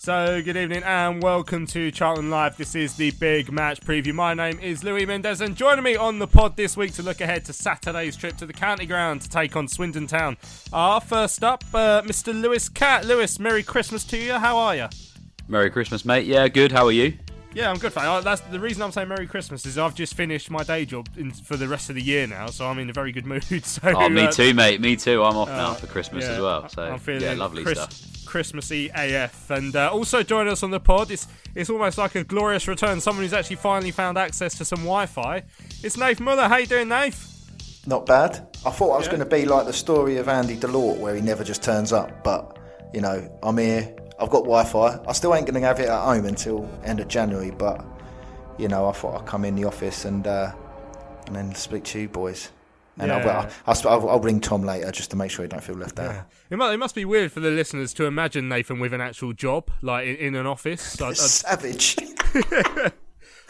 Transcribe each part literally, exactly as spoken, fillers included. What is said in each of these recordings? So, good evening and welcome to Charlton Live. This is the big match preview. My name is Louis Mendez and joining me on the pod this week to look ahead to Saturday's trip to the county ground to take on Swindon Town. Our first up, uh, Mister Lewis Cat. Lewis, Merry Christmas to you. How are you? Merry Christmas, mate. Yeah, good. How are you? Yeah, I'm good, thank you. That's the reason I'm saying Merry Christmas is I've just finished my day job in, for the rest of the year now, so I'm in a very good mood. So, oh, me uh, too, mate. Me too. I'm off uh, now for Christmas yeah, as well. So I'm feeling yeah, lovely Chris- stuff. Christmassy A F, and uh, also join us on the pod. It's it's almost like a glorious return. Someone who's actually finally found access to some Wi-Fi. It's Nath Muller. How you doing, Nath? Not bad. I thought I was yeah. going to be like the story of Andy Delort, where he never just turns up. But you know, I'm here. I've got Wi-Fi. I still ain't going to have it at home until end of January. But you know, I thought I'd come in the office and uh, and then speak to you boys. And yeah. I'll, I'll, I'll ring Tom later just to make sure he don't feel left out. Yeah. It, must, it must be weird for the listeners to imagine Nathan with an actual job, like in, in an office. I, I, Savage.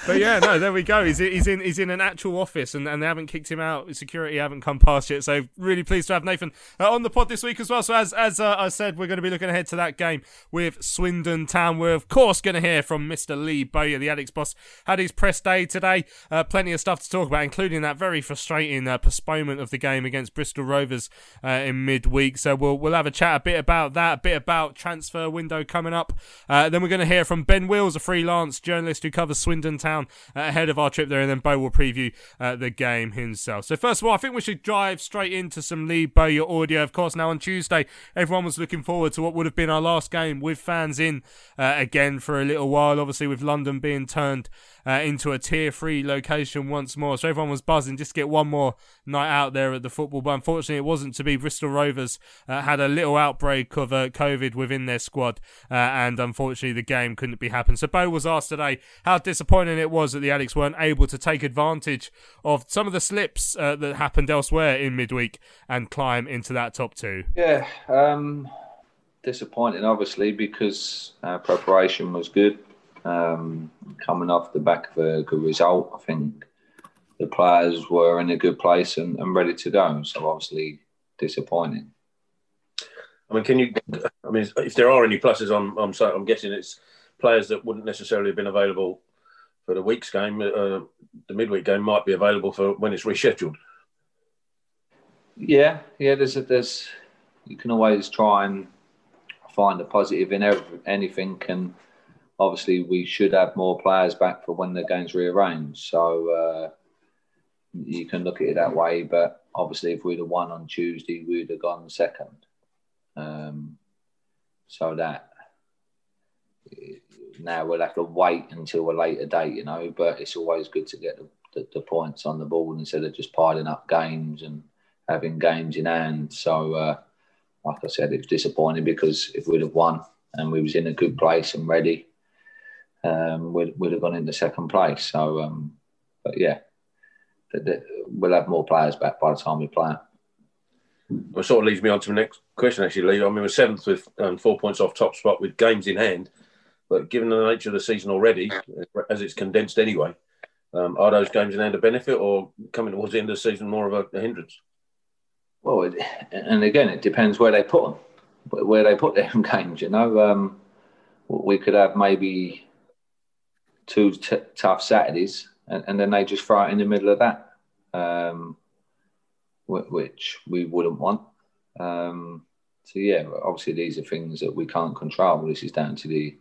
But yeah, no, there we go. He's, he's in he's in an actual office, and, and they haven't kicked him out. Security haven't come past yet. So really pleased to have Nathan uh, on the pod this week as well. So as as uh, I said, we're going to be looking ahead to that game with Swindon Town. We're of course going to hear from Mister Lee Bowyer, the Addicts boss. Had his press day today. Uh, plenty of stuff to talk about, including that very frustrating uh, postponement of the game against Bristol Rovers uh, in midweek. So we'll we'll have a chat a bit about that, a bit about transfer window coming up. Uh, then we're going to hear from Ben Wills, a freelance journalist who covers Swindon Town ahead of our trip there, and then Bo will preview uh, the game himself. So first of all, I think we should dive straight into some Lee Bowyer audio. Of course, now on Tuesday, everyone was looking forward to what would have been our last game with fans in uh, again for a little while, obviously with London being turned uh, into a tier three location once more. So everyone was buzzing just to get one more night out there at the football, but unfortunately it wasn't to be. Bristol Rovers uh, had a little outbreak of uh, COVID within their squad uh, and unfortunately the game couldn't be happened. So Bo was asked today how disappointing it It was that the Addicts weren't able to take advantage of some of the slips uh, that happened elsewhere in midweek and climb into that top two. Yeah, um, disappointing obviously because uh, preparation was good. Um, coming off the back of a good result, I think the players were in a good place and, and ready to go. So obviously disappointing. I mean, can you? I mean, if there are any pluses, I'm I'm, so, I'm guessing it's players that wouldn't necessarily have been available for the week's game, uh, the midweek game might be available for when it's rescheduled. Yeah, yeah. There's, a, there's. You can always try and find a positive in every, anything, and obviously we should have more players back for when the game's rearranged. So uh, you can look at it that way. But obviously, if we'd have won on Tuesday, we'd have gone second. Um, so that. It, Now we'll have to wait until a later date, you know, but it's always good to get the, the, the points on the board instead of just piling up games and having games in hand. So, uh, like I said, it's disappointing because if we'd have won and we was in a good place and ready, um, we'd, we'd have gone into second place. So, um, but yeah, the, the, we'll have more players back by the time we play. Well, it sort of leads me on to the next question, actually, Lee. I mean, we're seventh with um, four points off top spot with games in hand. But given the nature of the season already, as it's condensed anyway, um, are those games in hand a benefit or coming towards the end of the season more of a, a hindrance? Well, it, and again, it depends where they put them, where they put their games, you know. Um, we could have maybe two t- tough Saturdays and, and then they just throw it in the middle of that, um, which we wouldn't want. Um, so, yeah, obviously these are things that we can't control. This is down to the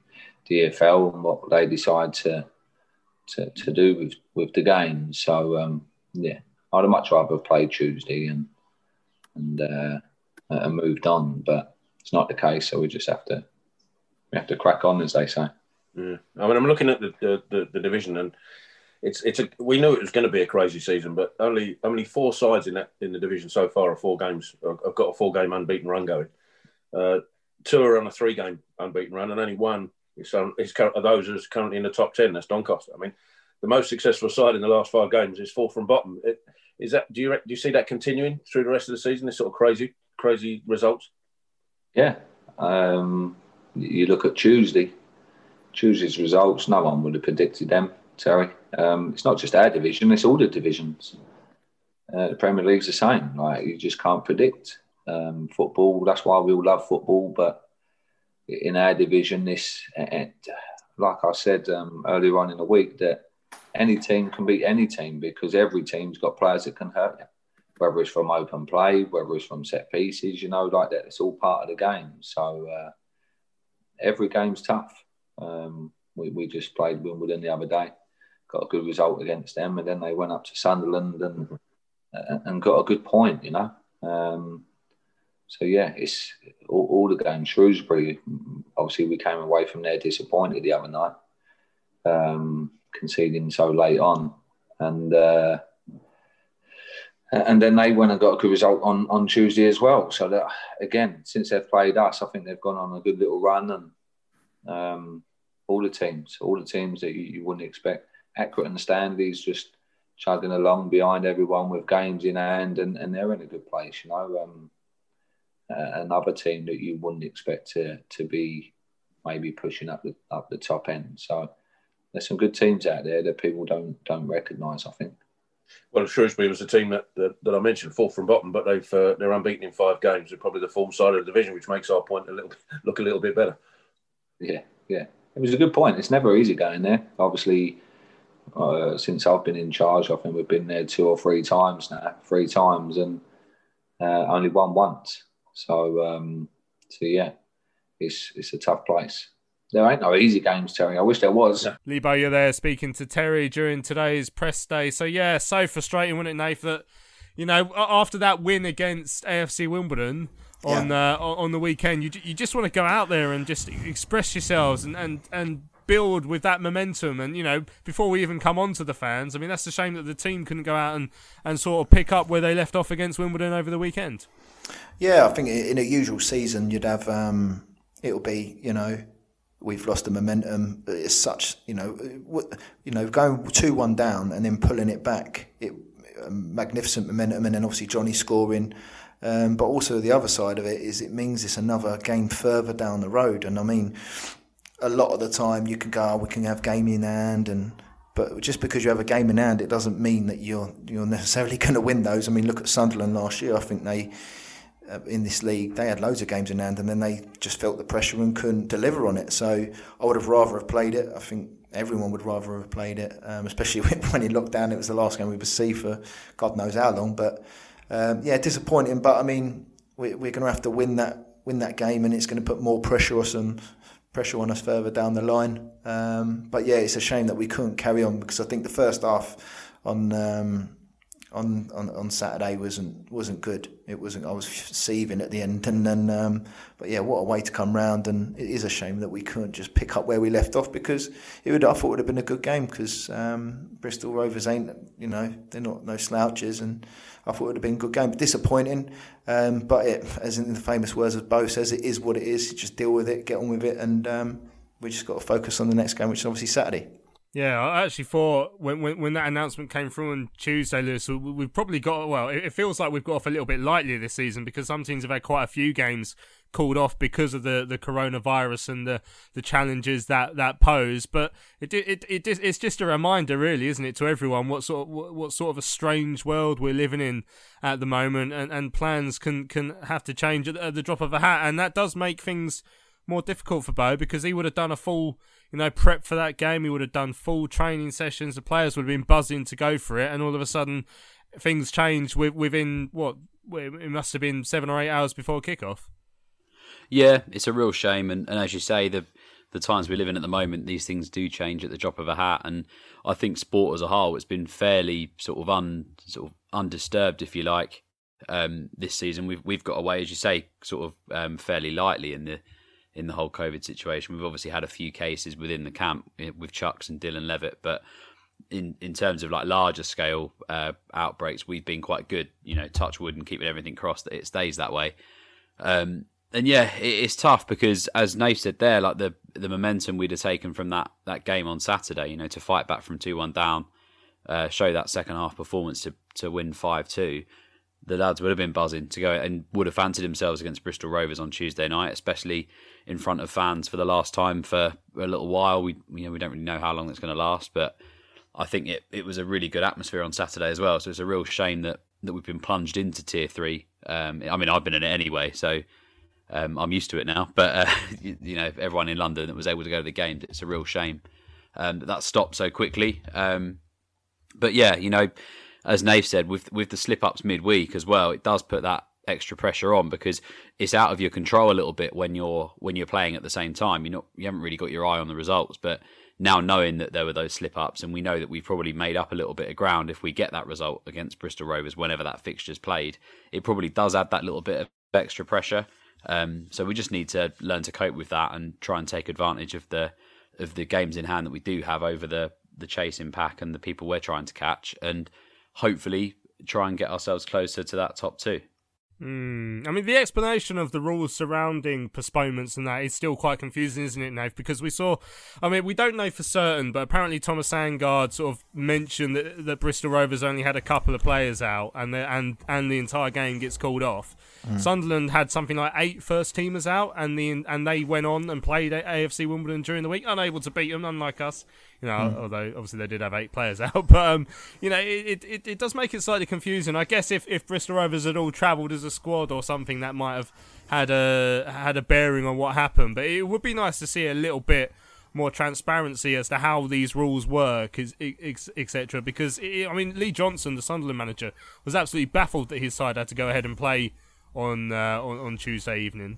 D F L and what they decide to to, to do with, with the game. So um, yeah, I'd have much rather have played Tuesday and and uh, and moved on, but it's not the case. So we just have to we have to crack on, as they say. Yeah, I mean, I'm looking at the the, the, the division, and it's it's a, we knew it was going to be a crazy season, but only only four sides in that in the division so far are four games. I've got a four game unbeaten run going. Uh, two are on a three game unbeaten run, and only one is on, is current, of those is currently in the top ten. That's Doncaster. I mean, the most successful side in the last five games is fourth from bottom. It, is that do you do you see that continuing through the rest of the season? This sort of crazy crazy results. Yeah, um, you look at Tuesday. Tuesday's results, no one would have predicted them, Terry. Um, it's not just our division, it's all the divisions. Uh, the Premier League's the same. Like, you just can't predict um, football. That's why we all love football. But in our division, this, and like I said um, earlier on in the week, that any team can beat any team because every team's got players that can hurt you, whether it's from open play, whether it's from set pieces, you know, like that. It's all part of the game. So uh, every game's tough. Um, we, we just played Wimbledon the other day, got a good result against them, and then they went up to Sunderland and mm-hmm. and got a good point, you know. Um, so yeah, it's all, all the game. Shrewsbury, obviously, we came away from there disappointed the other night, um, conceding so late on, and uh, and then they went and got a good result on, on Tuesday as well. So that, again, since they've played us, I think they've gone on a good little run. And Um, all the teams, all the teams that you, you wouldn't expect. Accurate and Stanley's just chugging along behind everyone with games in hand, and, and they're in a good place, you know. Um, uh, another team that you wouldn't expect to to be maybe pushing up the up the top end. So there's some good teams out there that people don't don't recognise, I think. Well, Shrewsbury was the team that, that, that I mentioned, fourth from bottom, but they've uh, they're unbeaten in five games. They're probably the form side of the division, which makes our point a little look a little bit better. Yeah, yeah. It was a good point. It's never easy going there. Obviously, uh, since I've been in charge, I think we've been there two or three times now, three times, and uh, only won once. So, um, so yeah, it's it's a tough place. There ain't no easy games, Terry. I wish there was. Yeah. Lee Bowyer there speaking to Terry during today's press day. So, yeah, so frustrating, wasn't it, Nath, that, you know, after that win against A F C Wimbledon, Yeah. On uh, on the weekend, you you just want to go out there and just express yourselves and, and, and build with that momentum. And, you know, before we even come on to the fans, I mean, that's a shame that the team couldn't go out and, and sort of pick up where they left off against Wimbledon over the weekend. Yeah, I think in a usual season, you'd have, um, it'll be, you know, we've lost the momentum. It's such, you know, you know, going two one down and then pulling it back, it magnificent momentum, and then obviously Johnny scoring. Um, but also the other side of it is it means it's another game further down the road. And I mean, a lot of the time you can go, oh, we can have game in hand, and but just because you have a game in hand, it doesn't mean that you're you're necessarily going to win those. I mean, look at Sunderland last year. I think they uh, in this league they had loads of games in hand, and then they just felt the pressure and couldn't deliver on it. So I would have rather have played it. I think everyone would rather have played it, um, especially when, when in lockdown it was the last game we would see for God knows how long, but. Um, yeah, disappointing, but I mean, we, we're going to have to win that win that game, and it's going to put more pressure on some pressure on us further down the line. Um, but yeah, it's a shame that we couldn't carry on, because I think the first half on um, on, on on Saturday wasn't wasn't good. It wasn't. I was seething at the end, and then um, but yeah, what a way to come round, and it is a shame that we couldn't just pick up where we left off, because it would I thought it would have been a good game, because um, Bristol Rovers ain't you know they're not no slouches, and I thought it would have been a good game, but disappointing. Um, but it, as in the famous words of Bo says, it is what it is. You just deal with it, get on with it, and um, we just got to focus on the next game, which is obviously Saturday. Yeah, I actually thought when when, when that announcement came through on Tuesday, Lewis, we, we've probably got well. It, it feels like we've got off a little bit lightly this season, because some teams have had quite a few games called off because of the, the coronavirus and the, the challenges that, that pose. But it it it it's just a reminder, really, isn't it, to everyone what sort of, what, what sort of a strange world we're living in at the moment, and, and plans can can have to change at the, at the drop of a hat, and that does make things more difficult for Bo, because he would have done a full, you know, prep for that game. He would have done full training sessions. The players would have been buzzing to go for it, and all of a sudden, things change within what it must have been seven or eight hours before kickoff. Yeah, it's a real shame, and, and as you say, the the times we live in at the moment, these things do change at the drop of a hat, and I think sport as a whole, it's been fairly sort of un sort of undisturbed, if you like. um, this season. We've we've got away, as you say, sort of um, fairly lightly in the in the whole COVID situation. We've obviously had a few cases within the camp with Chuks and Dylan Levitt, but in in terms of like larger scale uh, outbreaks, we've been quite good. You know, touch wood and keeping everything crossed that it stays that way. Um, and yeah, it, it's tough because, as Nath said there, like the the momentum we'd have taken from that that game on Saturday, you know, to fight back from two one down, uh, show that second half performance to to win five two. The lads would have been buzzing to go and would have fancied themselves against Bristol Rovers on Tuesday night, especially in front of fans for the last time for a little while. We you know we don't really know how long that's going to last, but I think it, it was a really good atmosphere on Saturday as well. So it's a real shame that, that we've been plunged into tier three. Um, I mean, I've been in it anyway, so um, I'm used to it now. But uh, you, you know, everyone in London that was able to go to the games, it's a real shame um, that that stopped so quickly. Um, but yeah, you know, as Nath said, with with the slip ups midweek as well, it does put that extra pressure on because it's out of your control a little bit when you're when you're playing at the same time. You not you haven't really got your eye on the results, but now knowing that there were those slip-ups and we know that we probably made up a little bit of ground if we get that result against Bristol Rovers whenever that fixture's played, it probably does add that little bit of extra pressure. Um, so we just need to learn to cope with that and try and take advantage of the of the games in hand that we do have over the, the chasing pack and the people we're trying to catch and hopefully try and get ourselves closer to that top two. Mm. I mean, the explanation of the rules surrounding postponements and that is still quite confusing, isn't it, Nath? Because we saw, I mean, we don't know for certain, but apparently Thomas Sandgaard sort of mentioned that, that Bristol Rovers only had a couple of players out and the, and, and the entire game gets called off. Mm. Sunderland had something like eight first-teamers out and the and they went on and played A F C Wimbledon during the week, unable to beat them, unlike us. You know, mm. although obviously they did have eight players out, but um, you know, it, it it does make it slightly confusing. I guess if, if Bristol Rovers had all travelled as a squad or something, that might have had a had a bearing on what happened. But it would be nice to see a little bit more transparency as to how these rules work, et cetera. Because it, I mean, Lee Johnson, the Sunderland manager, was absolutely baffled that his side had to go ahead and play on uh, on, on Tuesday evening.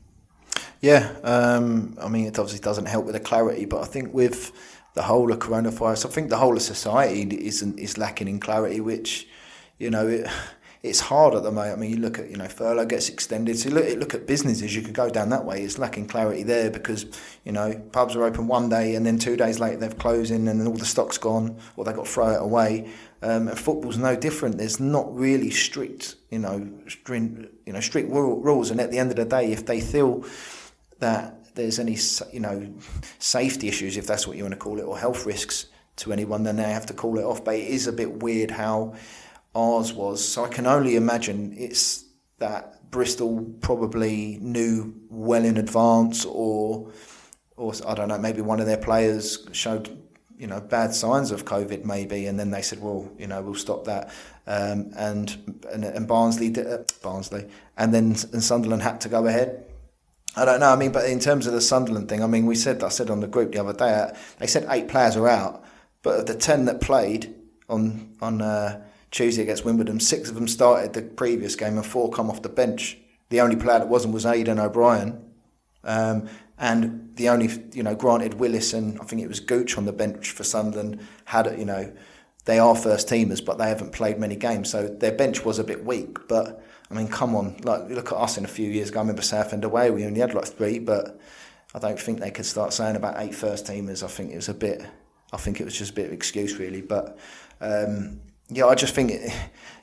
Yeah, um, I mean, it obviously doesn't help with the clarity, but I think with the whole of coronavirus, I think the whole of society isn't is lacking in clarity, which, you know, it, it's hard at the moment. I mean, you look at, you know, furlough gets extended. So you look, look at businesses, you could go down that way. It's lacking clarity there because, you know, pubs are open one day and then two days later they're closing and all the stock's gone or they've got to throw it away. Um, and football's no different. There's not really strict, you know, string, you know, strict rules. And at the end of the day, if they feel that there's any, you know, safety issues, if that's what you want to call it, or health risks to anyone, then they have to call it off. But it is a bit weird how ours was. So I can only imagine it's that Bristol probably knew well in advance, or, or I don't know, maybe one of their players showed, you know, bad signs of COVID maybe, and then they said, well, you know, we'll stop that. Um, and, and and Barnsley, uh, Barnsley, and then and Sunderland had to go ahead. I don't know, I mean, but in terms of the Sunderland thing, I mean, we said, I said on the group the other day, they said eight players are out, but of the ten that played on on uh, Tuesday against Wimbledon, six of them started the previous game and four come off the bench. The only player that wasn't was Aidan O'Brien, um, and the only, you know, granted Willis and I think it was Gooch on the bench for Sunderland had, you know, they are first teamers, but they haven't played many games, so their bench was a bit weak, but I mean, come on, like, look at us in a few years ago. I remember Southend away, we only had like three, but I don't think they could start saying about eight first-teamers. I think it was a bit, I think it was just a bit of excuse, really. But, um, yeah, I just think it,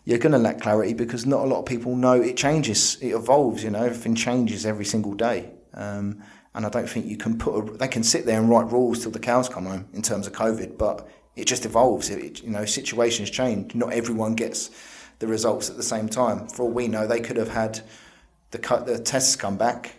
you're going to lack clarity because not a lot of people know it changes, it evolves, you know, everything changes every single day. Um, and I don't think you can put, a, they can sit there and write rules till the cows come home in terms of COVID, but it just evolves, it, you know, situations change. Not everyone gets the results at the same time. For all we know, they could have had the cut, the tests come back,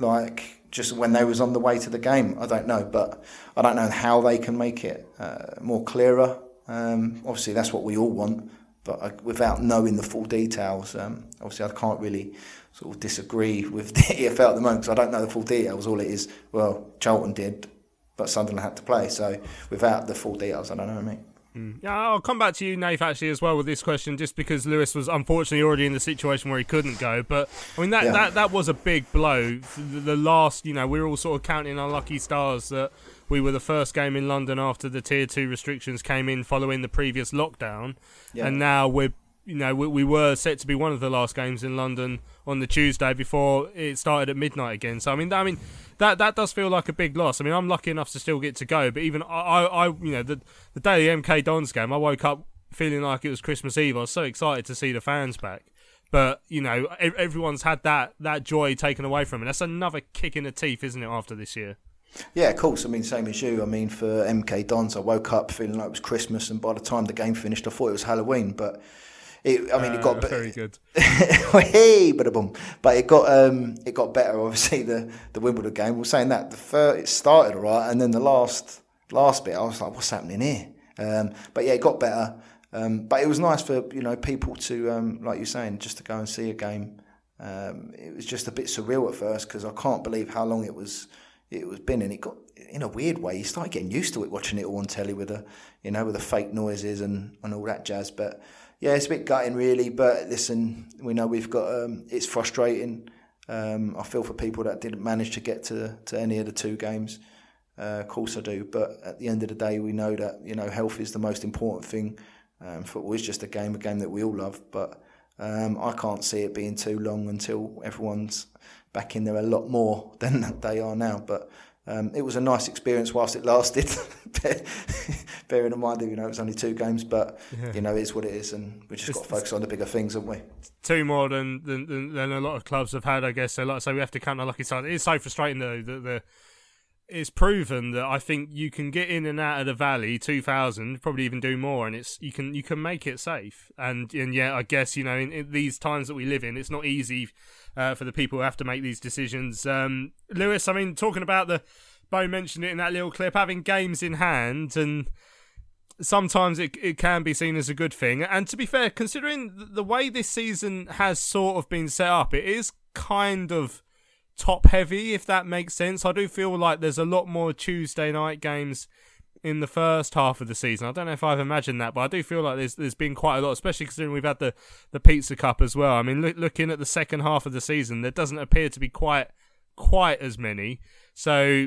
like just when they was on the way to the game. I don't know, but I don't know how they can make it uh, more clearer. Um, obviously, that's what we all want, but I, without knowing the full details, um, obviously I can't really sort of disagree with the E F L at the moment because I don't know the full details. All it is, well, Charlton did, but Sunderland had to play. So without the full details, I don't know what I mean. Yeah, I'll come back to you, Nath, actually, as well with this question, just because Lewis was unfortunately already in the situation where he couldn't go. But, I mean, that, yeah. that, that was a big blow. The last, you know, we were all sort of counting our lucky stars that we were the first game in London after the Tier two restrictions came in following the previous lockdown. Yeah. And now we're you know, we, we were set to be one of the last games in London on the Tuesday before it started at midnight again. So I mean, I mean that that does feel like a big loss. I mean, I'm lucky enough to still get to go, but even I, I, I you know, the the day of the M K Dons game, I woke up feeling like it was Christmas Eve. I was so excited to see the fans back, but you know, everyone's had that that joy taken away from it. That's another kick in the teeth, isn't it? After this year. Yeah, of course. I mean, same as you. I mean, for M K Dons, I woke up feeling like it was Christmas, and by the time the game finished, I thought it was Halloween. But it, I mean, uh, it got very be- good. Hey, ba-da-boom. But it got um, it got better. Obviously, the, the Wimbledon game. We're saying that the first, it started all right, and then the last last bit, I was like, what's happening here? Um, but yeah, it got better. Um, but it was nice for, you know, people to, um, like you're saying, just to go and see a game. Um, it was just a bit surreal at first because I can't believe how long it was. It was been and it got in a weird way. You start getting used to it, watching it all on telly with the, you know, with the fake noises and, and all that jazz. But yeah, it's a bit gutting, really. But listen, we know we've got. Um, it's frustrating. Um, I feel for people that didn't manage to get to to any of the two games. Uh, of course, I do. But at the end of the day, we know that, you know, health is the most important thing. Um, football is just a game, a game that we all love. But um, I can't see it being too long until everyone's back in there a lot more than they are now. But um, it was a nice experience whilst it lasted. Bearing in mind that, you know, it was only two games, but yeah. You know, it's what it is, and we just it's, got to focus on the bigger things, haven't we? Two more than than, than a lot of clubs have had, I guess. So, like I say, we have to count our lucky side. It's so frustrating though that the it's proven that I think you can get in and out of the Valley two thousand, probably even do more, and it's you can you can make it safe. And and yeah, I guess, you know, in, in these times that we live in, it's not easy. Uh, for the people who have to make these decisions. Um, Lewis, I mean, talking about the... Bo mentioned it in that little clip, having games in hand, and sometimes it it can be seen as a good thing. And to be fair, considering the way this season has sort of been set up, it is kind of top-heavy, if that makes sense. I do feel like there's a lot more Tuesday night games in the first half of the season. I don't know if I've imagined that, but I do feel like there's there's been quite a lot, especially considering we've had the, the Pizza Cup as well. I mean, look, looking at the second half of the season, there doesn't appear to be quite quite as many. So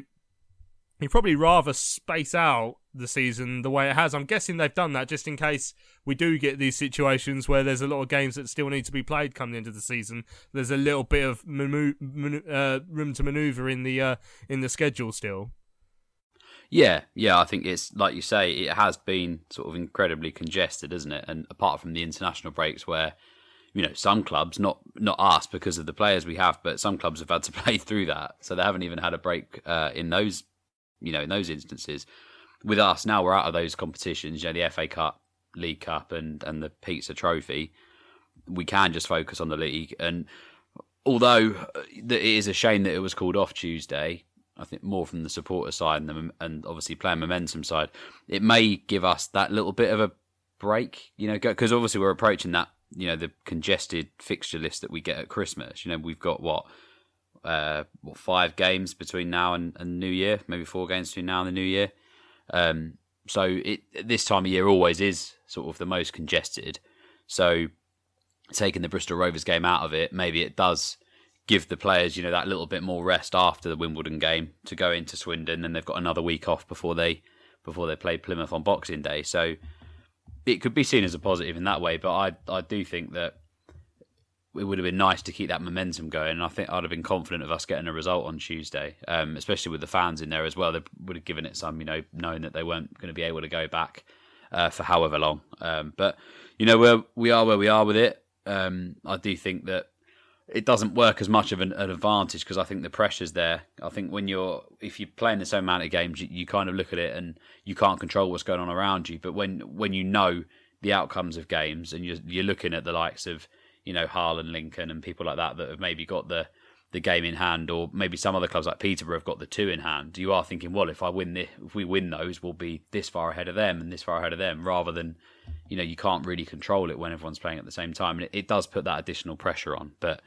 you'd probably rather space out the season the way it has. I'm guessing they've done that just in case we do get these situations where there's a lot of games that still need to be played come the end of the season. There's a little bit of manu- manu- uh, room to manoeuvre in the uh, in the schedule still. Yeah, yeah, I think it's, like you say, it has been sort of incredibly congested, isn't it? And apart from the international breaks where, you know, some clubs, not not us because of the players we have, but some clubs have had to play through that. So they haven't even had a break uh, in those, you know, in those instances. With us, now we're out of those competitions, you know, the F A Cup, League Cup and, and the Pizza Trophy. We can just focus on the league. And although it is a shame that it was called off Tuesday, I think more from the supporter side and the, and obviously player momentum side, it may give us that little bit of a break, you know, because obviously we're approaching that, you know, the congested fixture list that we get at Christmas. You know, we've got what, uh, what five games between now and, and New Year, maybe four games between now and the New Year. Um, so it this time of year always is sort of the most congested. So taking the Bristol Rovers game out of it, maybe it does give the players, you know, that little bit more rest after the Wimbledon game to go into Swindon, and they've got another week off before they before they play Plymouth on Boxing Day. So it could be seen as a positive in that way, but I I do think that it would have been nice to keep that momentum going, and I think I'd have been confident of us getting a result on Tuesday, um, especially with the fans in there as well. They would have given it some, you know, knowing that they weren't going to be able to go back uh, for however long. Um, but you know, we're, we are where we are with it. Um, I do think that it doesn't work as much of an, an advantage because I think the pressure's there. I think when you're, if you're playing the same amount of games, you, you kind of look at it and you can't control what's going on around you. But when, when you know the outcomes of games and you're, you're looking at the likes of, you know, Hull and Lincoln and people like that that have maybe got the, the game in hand, or maybe some other clubs like Peterborough have got the two in hand, you are thinking, well, if I win this, if we win those, we'll be this far ahead of them and this far ahead of them, rather than, you know, you can't really control it when everyone's playing at the same time, and it, it does put that additional pressure on. But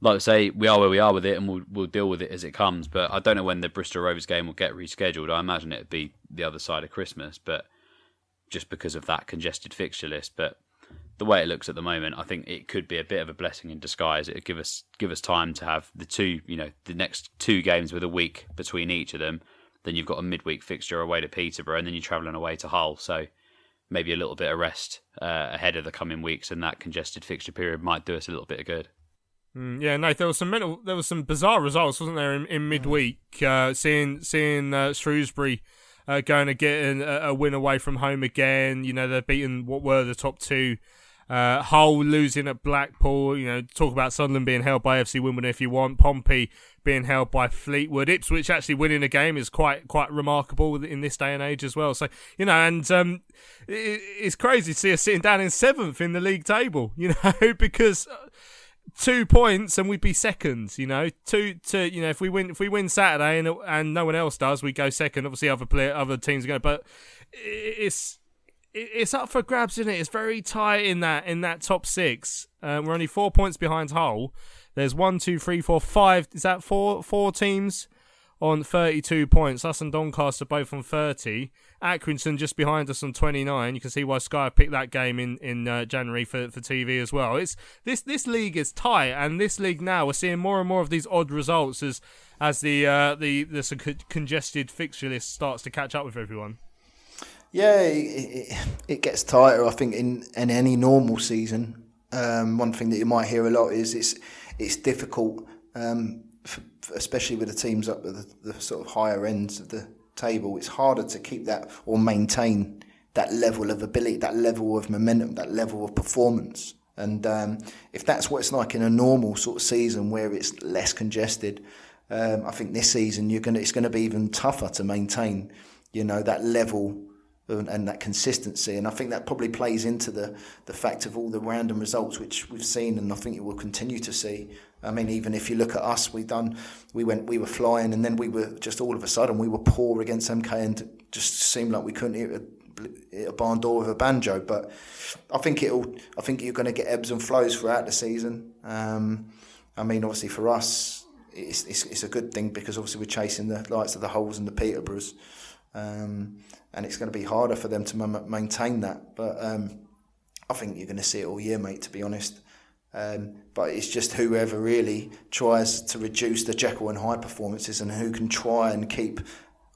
like I say, we are where we are with it, and we'll we'll deal with it as it comes. But I don't know when the Bristol Rovers game will get rescheduled. I imagine it'd be the other side of Christmas, but just because of that congested fixture list. But the way it looks at the moment, I think it could be a bit of a blessing in disguise. It'd give us give us time to have the two, you know, the next two games with a week between each of them. Then you've got a midweek fixture away to Peterborough, and then you're travelling away to Hull. So maybe a little bit of rest uh, ahead of the coming weeks, and that congested fixture period might do us a little bit of good. Mm, yeah, no, there was some mental, there was some bizarre results, wasn't there, in, in midweek? Uh, seeing seeing uh, Shrewsbury uh, going to get an, a, a win away from home again. You know, they've beaten what were the top two. Uh, Hull losing at Blackpool. You know, talk about Sunderland being held by F C Wimbledon if you want. Pompey being held by Fleetwood. Ipswich actually winning a game is quite quite remarkable in this day and age as well. So, you know, and um, it, it's crazy to see us sitting down in seventh in the league table, you know, because two points and we'd be second, you know. Two to you know, if we win if we win Saturday and and no one else does, we go second. Obviously, other player, other teams are going, but it's. It's up for grabs, isn't it? It's very tight in that in that top six. Um, we're only four points behind Hull. There's one, two, three, four, five. Is that four four teams on thirty-two points? Us and Doncaster both on thirty. Accrington just behind us on twenty-nine. You can see why Sky picked that game in in uh, January for, for T V as well. It's this this league is tight, and this league now we're seeing more and more of these odd results as as the uh, the this congested fixture list starts to catch up with everyone. Yeah, it, it, it gets tighter, I think, in, in any normal season. Um, one thing that you might hear a lot is it's it's difficult, um, for, especially with the teams up at the, the sort of higher ends of the table. It's harder to keep that or maintain that level of ability, that level of momentum, that level of performance. And um, if that's what it's like in a normal sort of season where it's less congested, um, I think this season you're gonna it's going to be even tougher to maintain, you know, that level And, and that consistency, and I think that probably plays into the the fact of all the random results which we've seen, and I think you will continue to see. I mean, even if you look at us, we done, we went, we were flying, and then we were just all of a sudden we were poor against M K, and just seemed like we couldn't hit a, hit a barn door with a banjo. But I think it'll, I think you're going to get ebbs and flows throughout the season. Um, I mean, obviously for us, it's, it's it's a good thing because obviously we're chasing the likes of the Hulls and the Peterboroughs. Um, and it's going to be harder for them to m- maintain that. But um, I think you're going to see it all year, mate, to be honest. Um, but it's just whoever really tries to reduce the Jekyll and Hyde performances and who can try and keep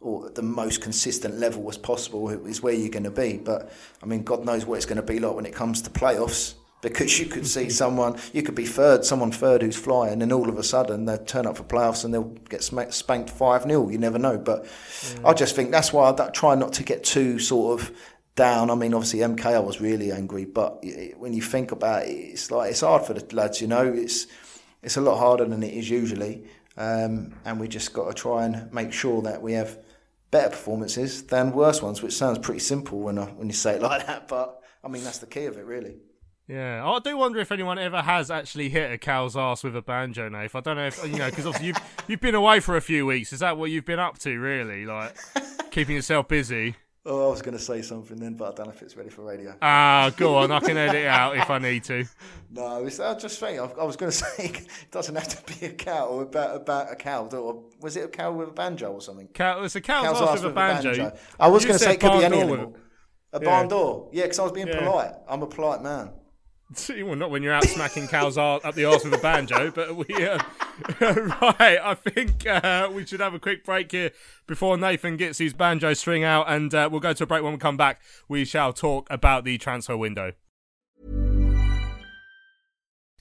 or the most consistent level as possible is where you're going to be. But, I mean, God knows what it's going to be like when it comes to playoffs, because you could see someone, you could be third, someone third who's flying, and all of a sudden they'll turn up for playoffs and they'll get spanked five nil. You never know. But yeah. I just think that's why I try not to get too sort of down. I mean, obviously M K, I was really angry, but it, when you think about it, it's like it's hard for the lads, you know. It's it's a lot harder than it is usually, um, and we just got to try and make sure that we have better performances than worse ones, which sounds pretty simple when I, when you say it like that, but I mean, that's the key of it, really. Yeah, I do wonder if anyone ever has actually hit a cow's ass with a banjo, Nath. I don't know if, you know, because obviously you've, you've been away for a few weeks. Is that what you've been up to, really? Like, keeping yourself busy? Oh, I was going to say something then, but I don't know if it's ready for radio. Ah, go on, I can edit it out if I need to. No, it's, I just think, I, I was going to say, it doesn't have to be a cow or about, about a cow. Or, was it a cow with a banjo or something? Cow, it's a cow's, cow's ass, ass with, with a banjo. banjo. I was going to say it could be any animal. A barn yeah. door. Yeah, because I was being yeah. polite. I'm a polite man. Well, not when you're out smacking cows up the arse with a banjo, but we uh, right. I think uh, we should have a quick break here before Nathan gets his banjo string out, and uh, we'll go to a break. When we come back, we shall talk about the transfer window.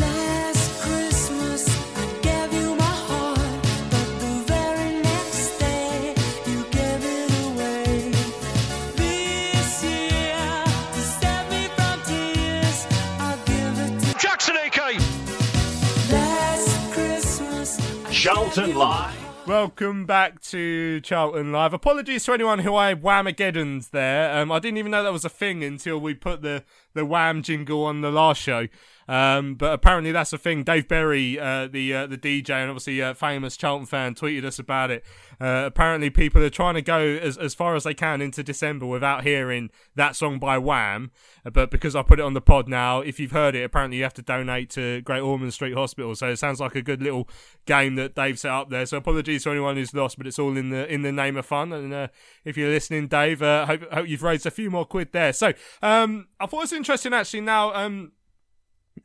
Last Christmas I gave you my heart, but the very Charlton Live. Welcome back to Charlton Live. Apologies to anyone who I whamageddoned there. Um, I didn't even know that was a thing until we put the, the wham jingle on the last show. Um, but apparently that's a thing. Dave Berry, uh, the uh, the D J and obviously a famous Charlton fan, tweeted us about it. Uh, apparently people are trying to go as, as far as they can into December without hearing that song by Wham. But because I put it on the pod now, if you've heard it, apparently you have to donate to Great Ormond Street Hospital. So it sounds like a good little game that Dave set up there. So apologies to anyone who's lost, but it's all in the in the name of fun. And uh, if you're listening, Dave, uh, hope hope you've raised a few more quid there. So um, I thought it was interesting actually. Now. Um,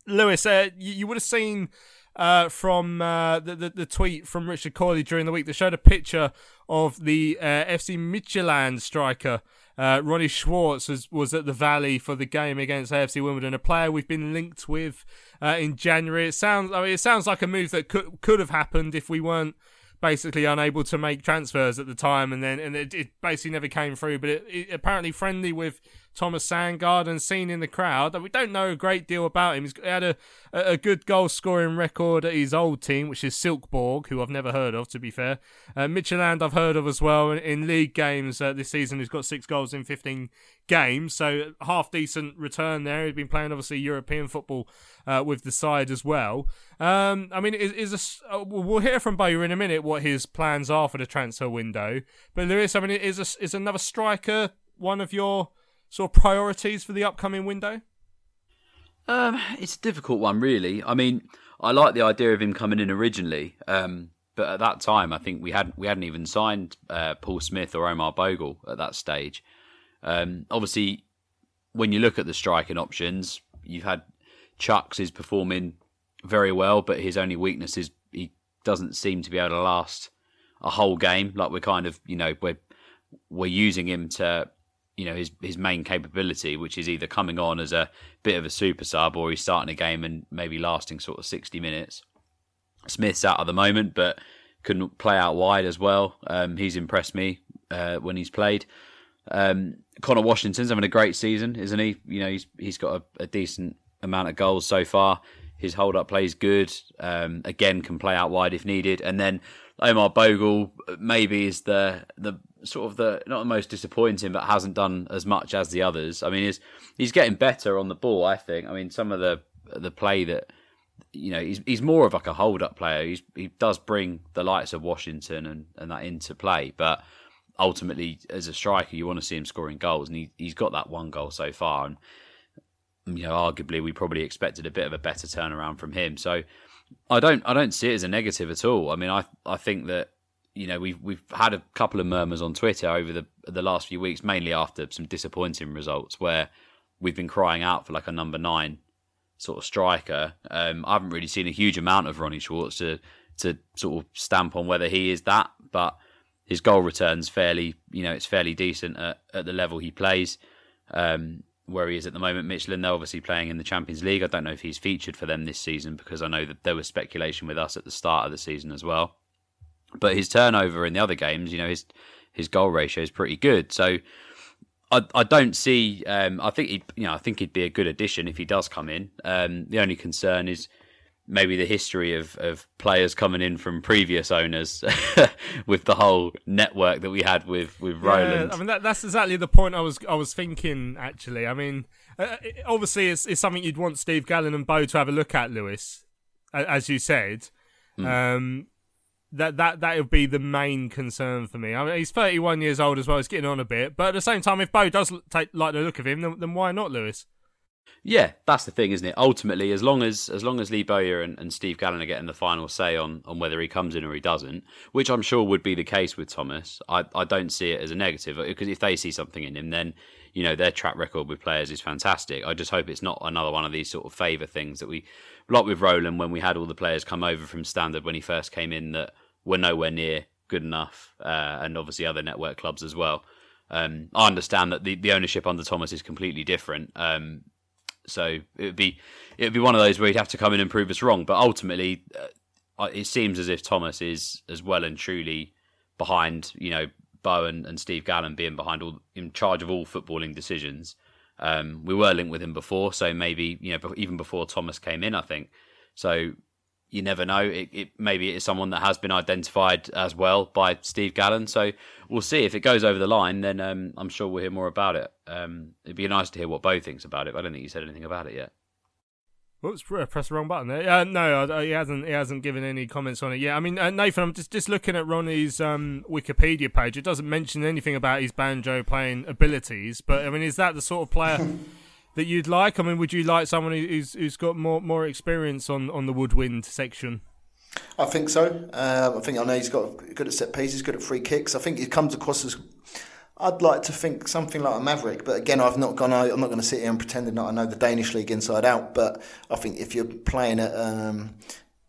Lewis, uh, you, you would have seen uh, from uh, the, the the tweet from Richard Corley during the week that showed a picture of the uh, F C Midtjylland striker, uh, Ronnie Schwartz, was, was at the Valley for the game against A F C Wimbledon, a player we've been linked with uh, in January. It sounds, I mean, it sounds like a move that could could have happened if we weren't basically unable to make transfers at the time, and then and it, it basically never came through. But it, it apparently friendly with Thomas Sandgaard and seen in the crowd. We don't know a great deal about him. He's had a, a good goal scoring record at his old team, which is Silkeborg, who I've never heard of, to be fair. Uh, Midtjylland I've heard of as well. In, in league games uh, this season, he's got six goals in fifteen games, so half decent return there. He's been playing obviously European football uh, with the side as well. Um, I mean, is, is a, uh, we'll hear from Bowyer in a minute what his plans are for the transfer window. But Lewis, I mean, is a, is another striker one of your sort of priorities for the upcoming window? Um, it's a difficult one, really. I mean, I like the idea of him coming in originally, um, but at that time, I think we hadn't we hadn't even signed uh, Paul Smith or Omar Bogle at that stage. Um, obviously, when you look at the striking options, you've had Chuks is performing very well, but his only weakness is he doesn't seem to be able to last a whole game. Like we're kind of, you know, we're we're using him to, you know, his his main capability, which is either coming on as a bit of a super sub or he's starting a game and maybe lasting sort of sixty minutes. Smith's out at the moment, but couldn't play out wide as well. Um, he's impressed me uh, when he's played. Um, Connor Washington's having a great season, isn't he? You know, he's he's got a, a decent amount of goals so far. His hold-up play is good. Um, again, can play out wide if needed. And then Omar Bogle maybe is the the sort of the not the most disappointing, but hasn't done as much as the others. I mean, he's he's getting better on the ball, I think. I mean, some of the the play that, you know, he's he's more of like a hold-up player. He's, he does bring the likes of Washington and, and that into play. But ultimately, as a striker, you want to see him scoring goals. And he, he's got that one goal so far. And you know, arguably, we probably expected a bit of a better turnaround from him. So, I don't, I don't see it as a negative at all. I mean, I, I think that, you know, we've we've had a couple of murmurs on Twitter over the the last few weeks, mainly after some disappointing results where we've been crying out for like a number nine sort of striker. Um, I haven't really seen a huge amount of Ronnie Schwartz to to sort of stamp on whether he is that, but his goal return's fairly, you know, it's fairly decent at, at the level he plays. Um, where he is at the moment. Midtjylland, they're obviously playing in the Champions League. I don't know if he's featured for them this season because I know that there was speculation with us at the start of the season as well. But his turnover in the other games, you know, his his goal ratio is pretty good. So I I don't see. Um, I think he, you know, I think he'd be a good addition if he does come in. Um, the only concern is maybe the history of of players coming in from previous owners with the whole network that we had with, with yeah, Roland. I mean, that, that's exactly the point I was I was thinking, actually. I mean, uh, it, obviously, it's, it's something you'd want Steve Gallen and Bo to have a look at, Lewis, as you said. Mm. Um, that that that would be the main concern for me. I mean, he's thirty-one years old as well. He's getting on a bit. But at the same time, if Bo does take, like the look of him, then, then why not, Lewis? Yeah, that's the thing, isn't it? Ultimately, as long as as long as Lee Bowyer and, and Steve Gallen are getting the final say on, on whether he comes in or he doesn't, which I'm sure would be the case with Thomas, I, I don't see it as a negative. Because if they see something in him, then, you know, their track record with players is fantastic. I just hope it's not another one of these sort of favour things that we, like with Roland, when we had all the players come over from Standard when he first came in that were nowhere near good enough, uh, and obviously other network clubs as well. Um, I understand that the, the ownership under Thomas is completely different. Um So it would be it would be one of those where he'd have to come in and prove us wrong. But ultimately, uh, it seems as if Thomas is as well and truly behind, you know, Bo and, and Steve Gallen being behind all in charge of all footballing decisions. Um, we were linked with him before, so maybe, you know, even before Thomas came in, I think. So you never know. It, it maybe it is someone that has been identified as well by Steve Gallen. So we'll see if it goes over the line. Then um, I'm sure we'll hear more about it. Um, it'd be nice to hear what Bo thinks about it. But I don't think you said anything about it yet. Whoops, pressed the wrong button there. Uh, no, he hasn't. He hasn't given any comments on it yet. I mean, uh, Nathan, I'm just, just looking at Ronnie's um, Wikipedia page. It doesn't mention anything about his banjo playing abilities. But I mean, is that the sort of player that you'd like? I mean, would you like someone who's who's got more more experience on, on the woodwind section? I think so. Um, I think I know he's got good at set pieces, good at free kicks. I think he comes across as. I'd like to think something like a maverick, but again, I've not gone. I'm not going to sit here and pretend that I know the Danish league inside out. But I think if you're playing at um,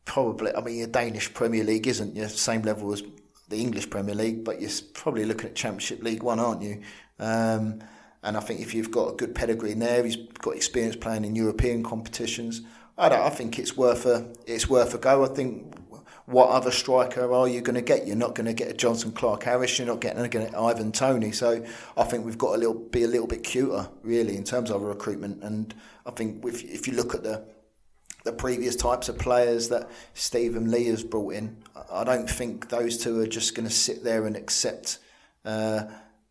probably, I mean, your Danish Premier League isn't your same level as the English Premier League, but you're probably looking at Championship League One, aren't you? Um, and I think if you've got a good pedigree in there, he's got experience playing in European competitions. I don't. I think it's worth a. It's worth a go. I think. What other striker are you going to get? You're not going to get a Johnson Clark-Harris. You're not getting an Ivan Toney. So I think we've got to be a little bit cuter, really, in terms of our recruitment. And I think if, if you look at the the previous types of players that Steve and Lee has brought in, I don't think those two are just going to sit there and accept, uh,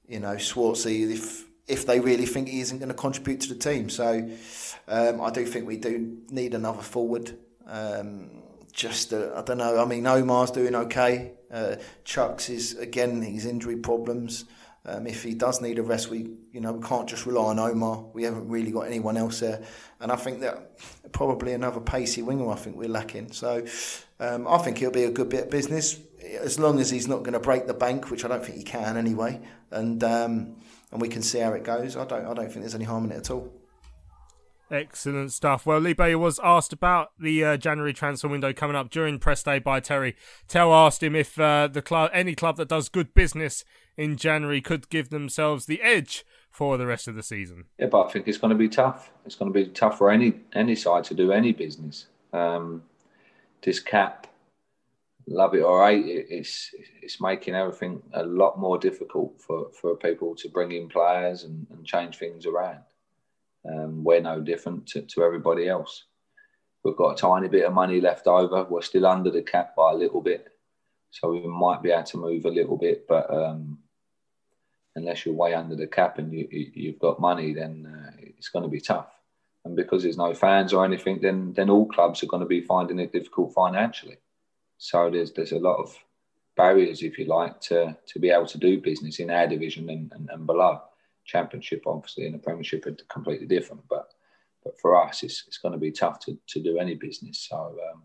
you know, Schwartzy if if they really think he isn't going to contribute to the team. So um, I do think we do need another forward. Um, Just, uh, I don't know, I mean, Omar's doing okay. Uh, Chuks is, again, he's injury problems. Um, if he does need a rest, we, you know, we can't just rely on Omar. We haven't really got anyone else there. And I think that probably another pacey winger, I think we're lacking. So um, I think he'll be a good bit of business, as long as he's not going to break the bank, which I don't think he can anyway. And um, and we can see how it goes. I don't, I don't think there's any harm in it at all. Excellent stuff. Well, Lee Bowyer was asked about the uh, January transfer window coming up during press day by Terry. Tell asked him if uh, the club, any club that does good business in January, could give themselves the edge for the rest of the season. Yeah, but I think it's going to be tough. It's going to be tough for any any side to do any business. Um, this cap, love it or hate it, it's it's making everything a lot more difficult for, for people to bring in players and, and change things around. Um, we're no different to, to everybody else. We've got a tiny bit of money left over. We're still under the cap by a little bit. So we might be able to move a little bit. But um, unless you're way under the cap and you, you, you've got money, then uh, it's going to be tough. And because there's no fans or anything, then then all clubs are going to be finding it difficult financially. So there's there's a lot of barriers, if you like, to, to be able to do business in our division and, and, and below. Championship, obviously, and the Premiership are completely different. But but for us, it's it's going to be tough to, to do any business. So, um,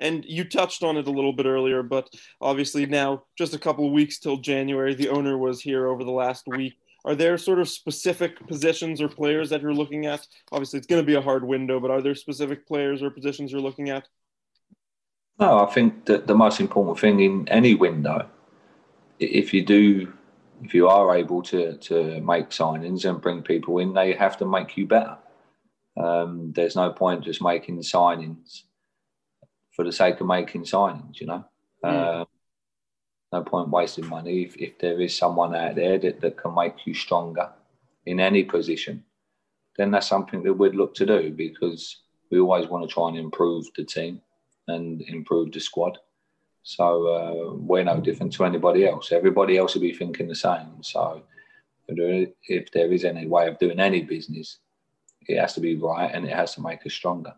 and you touched on it a little bit earlier, but obviously now just a couple of weeks till January. The owner was here over the last week. Are there sort of specific positions or players that you're looking at? Obviously, it's going to be a hard window, but are there specific players or positions you're looking at? No, I think that the most important thing in any window, if you do... If you are able to, to make signings and bring people in, they have to make you better. Um, there's no point just making signings for the sake of making signings, you know. Mm. Um, no point wasting money if, if there is someone out there that, that can make you stronger in any position. Then that's something that we'd look to do, because we always want to try and improve the team and improve the squad. So uh, we're no different to anybody else. Everybody else will be thinking the same. So if there is any way of doing any business, it has to be right and it has to make us stronger.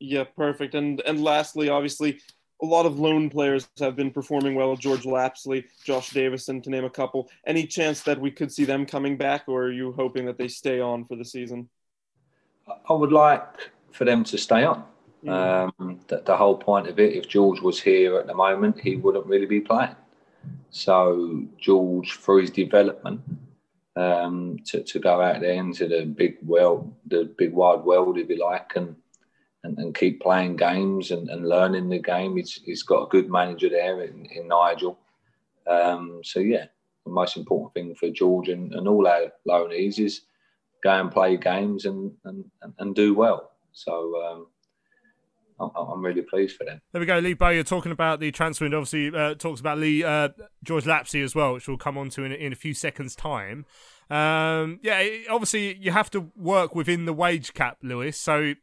Yeah, perfect. And and lastly, obviously, a lot of loan players have been performing well. George Lapslie, Josh Davison, to name a couple. Any chance that we could see them coming back, or are you hoping that they stay on for the season? I would like for them to stay on. Um, that the whole point of it, if George was here at the moment, he wouldn't really be playing. So George, for his development, um, to, to go out there into the big world, the big wide world, if you like, and and, and keep playing games and, and learning the game. He's, he's got a good manager there in, in Nigel. Um, so yeah, the most important thing for George and, and all our loanees is go and play games and and, and do well. So. Um, I'm really pleased for them. There we go, Lee Bowyer talking about the transfer window. Obviously, uh, talks about Lee uh, George Lapslie as well, which we'll come on to in, in a few seconds' time. Um, yeah, it, obviously, you have to work within the wage cap, Lewis. So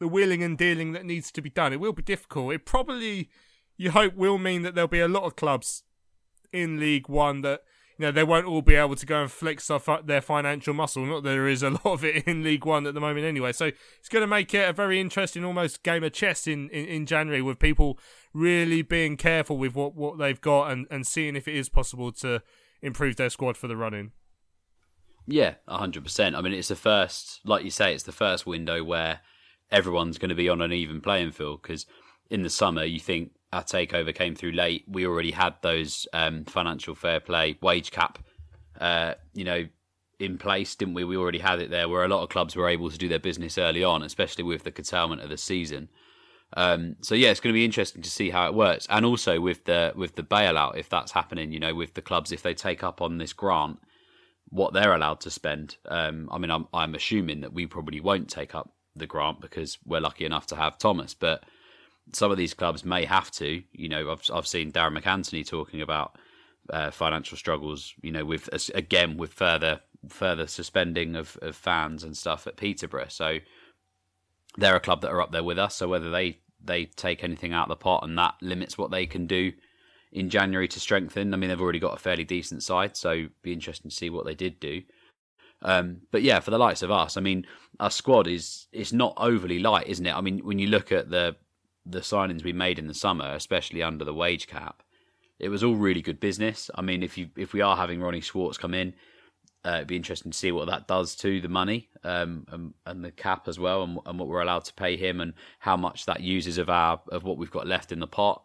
the wheeling and dealing that needs to be done. It will be difficult. It probably, you hope, will mean that there'll be a lot of clubs in League One that, you know, they won't all be able to go and flex their financial muscle. Not that there is a lot of it in League One at the moment anyway. So it's going to make it a very interesting almost game of chess in, in, in January, with people really being careful with what, what they've got and, and seeing if it is possible to improve their squad for the run-in. Yeah, one hundred percent. I mean, it's the first, like you say, it's the first window where everyone's going to be on an even playing field, because in the summer, you think our takeover came through late. We already had those um, financial fair play wage cap, uh, you know, in place, didn't we? We already had it there, where a lot of clubs were able to do their business early on, especially with the curtailment of the season. Um, so yeah, it's going to be interesting to see how it works, and also with the with the bailout, if that's happening, you know, with the clubs, if they take up on this grant, what they're allowed to spend. Um, I mean, I'm I'm assuming that we probably won't take up the grant because we're lucky enough to have Thomas, but some of these clubs may have to. You know, I've I've seen Darren McAntony talking about uh, financial struggles. You know, with again with further further suspending of, of fans and stuff at Peterborough. So they're a club that are up there with us. So whether they they take anything out of the pot and that limits what they can do in January to strengthen. I mean, they've already got a fairly decent side, so it'd be interesting to see what they did do. Um, but yeah, for the likes of us, I mean, our squad is it's not overly light, isn't it? I mean, when you look at the the signings we made in the summer, especially under the wage cap, it was all really good business. I mean, if you if we are having Ronnie Schwartz come in, uh, it'd be interesting to see what that does to the money um, and, and the cap as well, and, and what we're allowed to pay him, and how much that uses of our of what we've got left in the pot.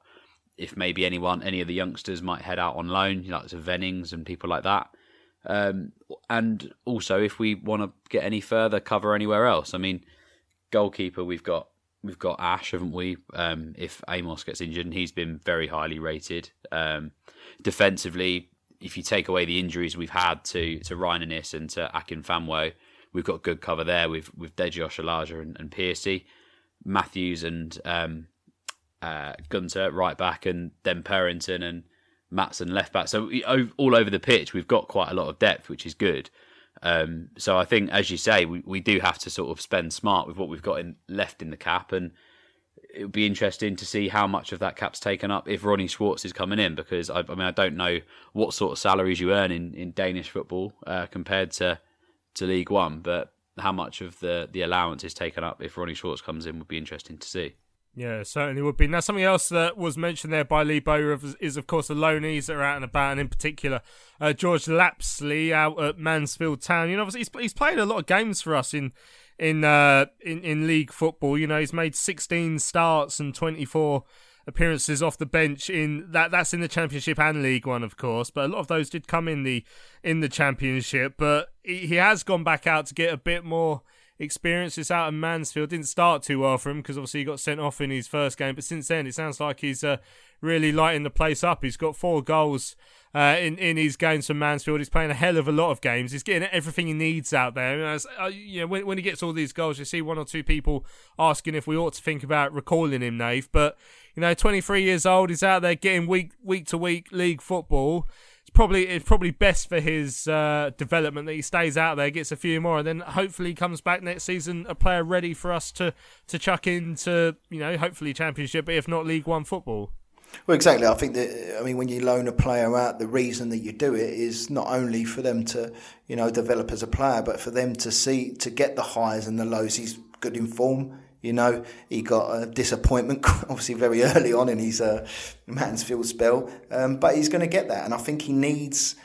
If maybe anyone, any of the youngsters might head out on loan, you know, like to Vennings and people like that. Um, and also, if we want to get any further cover anywhere else, I mean, goalkeeper, we've got we've got Ash, haven't we? Um, if Amos gets injured, and he's been very highly rated. Um, defensively, if you take away the injuries we've had to to Ryan Innes and to Akinfanwo, we've got good cover there with with Deji Oshalaja and, and Piercy, Matthews and. Um, Uh, Gunter right back, and then Perrington and Matson left back. So we, all over the pitch, we've got quite a lot of depth, which is good. Um, so I think, as you say, we, we do have to sort of spend smart with what we've got in, left in the cap, and it would be interesting to see how much of that cap's taken up if Ronnie Schwartz is coming in, because I, I mean I don't know what sort of salaries you earn in, in Danish football uh, compared to to League One, but how much of the, the allowance is taken up if Ronnie Schwartz comes in would be interesting to see. Yeah, certainly would be. Now, something else that was mentioned there by Lee Bowyer is, of course, the loanees that are out and about, and in particular, uh, George Lapslie out at Mansfield Town. You know, obviously, he's, he's played a lot of games for us in in, uh, in in league football. You know, he's made sixteen starts and twenty-four appearances off the bench in that. That's in the Championship and League One, of course. But a lot of those did come in the in the Championship. But he, he has gone back out to get a bit more experiences out in Mansfield. Didn't start too well for him because obviously he got sent off in his first game, but since then it sounds like he's uh, really lighting the place up. He's got four goals uh, in, in his games for Mansfield. He's playing a hell of a lot of games. He's getting everything he needs out there. And as, uh, you know, when, when he gets all these goals, you see one or two people asking if we ought to think about recalling him, Nath. But, you know, twenty-three years old, he's out there getting week week to week league football. Probably it's probably best for his uh, development that he stays out there, gets a few more, and then hopefully comes back next season a player ready for us to to chuck into, you know, hopefully Championship, but if not League One football. Well, exactly. I think that I mean when you loan a player out, the reason that you do it is not only for them to, you know, develop as a player, but for them to see to get the highs and the lows. He's good in form. You know, he got a disappointment, obviously, very early on in his uh, Mansfield spell, um, but he's going to get that. And I think he needs,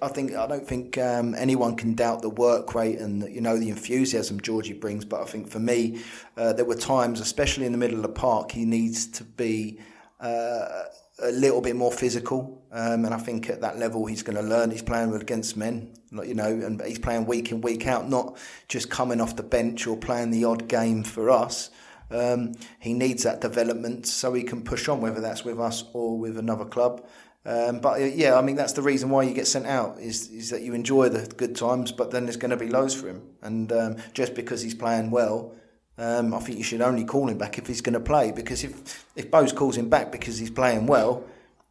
I think, I don't think um, anyone can doubt the work rate and, you know, the enthusiasm Georgie brings. But I think for me, uh, there were times, especially in the middle of the park, he needs to be uh, a little bit more physical. Um, and I think at that level, he's going to learn. He's playing against men, you know, and he's playing week in, week out, not just coming off the bench or playing the odd game for us. Um, he needs that development so he can push on, whether that's with us or with another club. Um, but uh, yeah, I mean, that's the reason why you get sent out is, is that you enjoy the good times, but then there's going to be lows for him. And um, just because he's playing well, um, I think you should only call him back if he's going to play, because if, if Bose calls him back because he's playing well,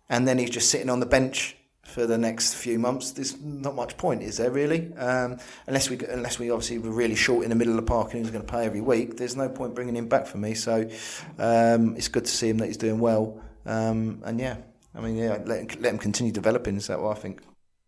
and then he's just sitting on the bench for the next few months, there's not much point, is there, really? Um, unless we unless we obviously were really short in the middle of the park and he was going to play every week, there's no point bringing him back for me. So um, it's good to see him that he's doing well. Um, and yeah, I mean, yeah, let, let him continue developing, is that what I think.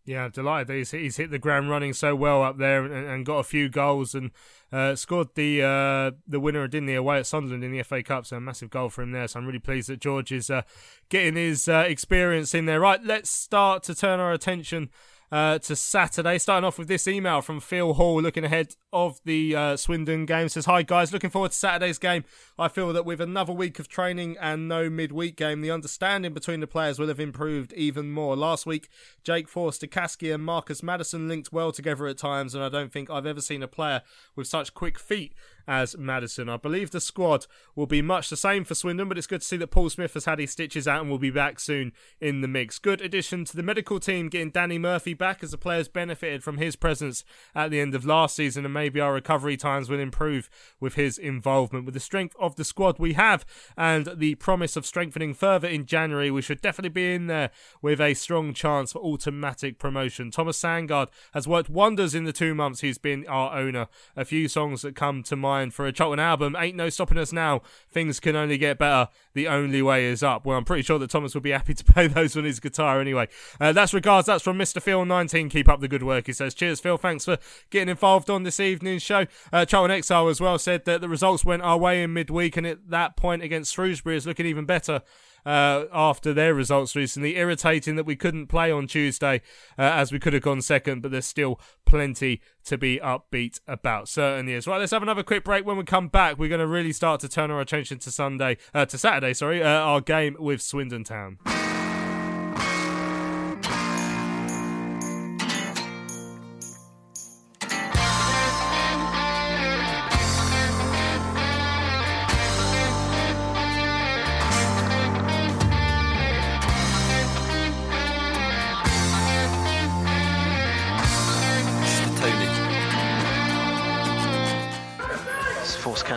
Yeah, I'm delighted that he's, he's hit the ground running so well up there and, and got a few goals and uh, scored the uh, the winner, didn't he, away at Sunderland in the F A Cup, so a massive goal for him there. So I'm really pleased that George is uh, getting his uh, experience in there. Right, let's start to turn our attention uh, to Saturday. Starting off with this email from Phil Hall, looking ahead of the uh, Swindon game. Says, hi guys, looking forward to Saturday's game. I feel that with another week of training and no midweek game, the understanding between the players will have improved even more. Last week, Jake Forster-Kaski and Marcus Maddison linked well together at times, and I don't think I've ever seen a player with such quick feet as Maddison. I believe the squad will be much the same for Swindon, but it's good to see that Paul Smith has had his stitches out and will be back soon in the mix. Good addition to the medical team, getting Danny Murphy back, as the players benefited from his presence at the end of last season, and maybe our recovery times will improve with his involvement. With the strength of the squad we have and the promise of strengthening further in January, we should definitely be in there with a strong chance for automatic promotion. Thomas Sandgaard has worked wonders in the two months he's been our owner. A few songs that come to mind for a Charlton album: Ain't No Stopping Us Now, Things Can Only Get Better, The Only Way Is Up. Well, I'm pretty sure that Thomas will be happy to play those on his guitar anyway. Uh, that's regards. That's from Mister Phil nineteen. Keep up the good work, he says. Cheers, Phil. Thanks for getting involved on this evening's show. Uh, Charlton Exile as well said that the results went our way in midweek, and at that point against Shrewsbury is looking even better Uh, after their results recently. Irritating that we couldn't play on Tuesday uh, as we could have gone second, but there's still plenty to be upbeat about. Certainly is. Right, let's have another quick break. When we come back, we're going to really start to turn our attention to Sunday, uh, to Saturday, sorry, uh, our game with Swindon Town.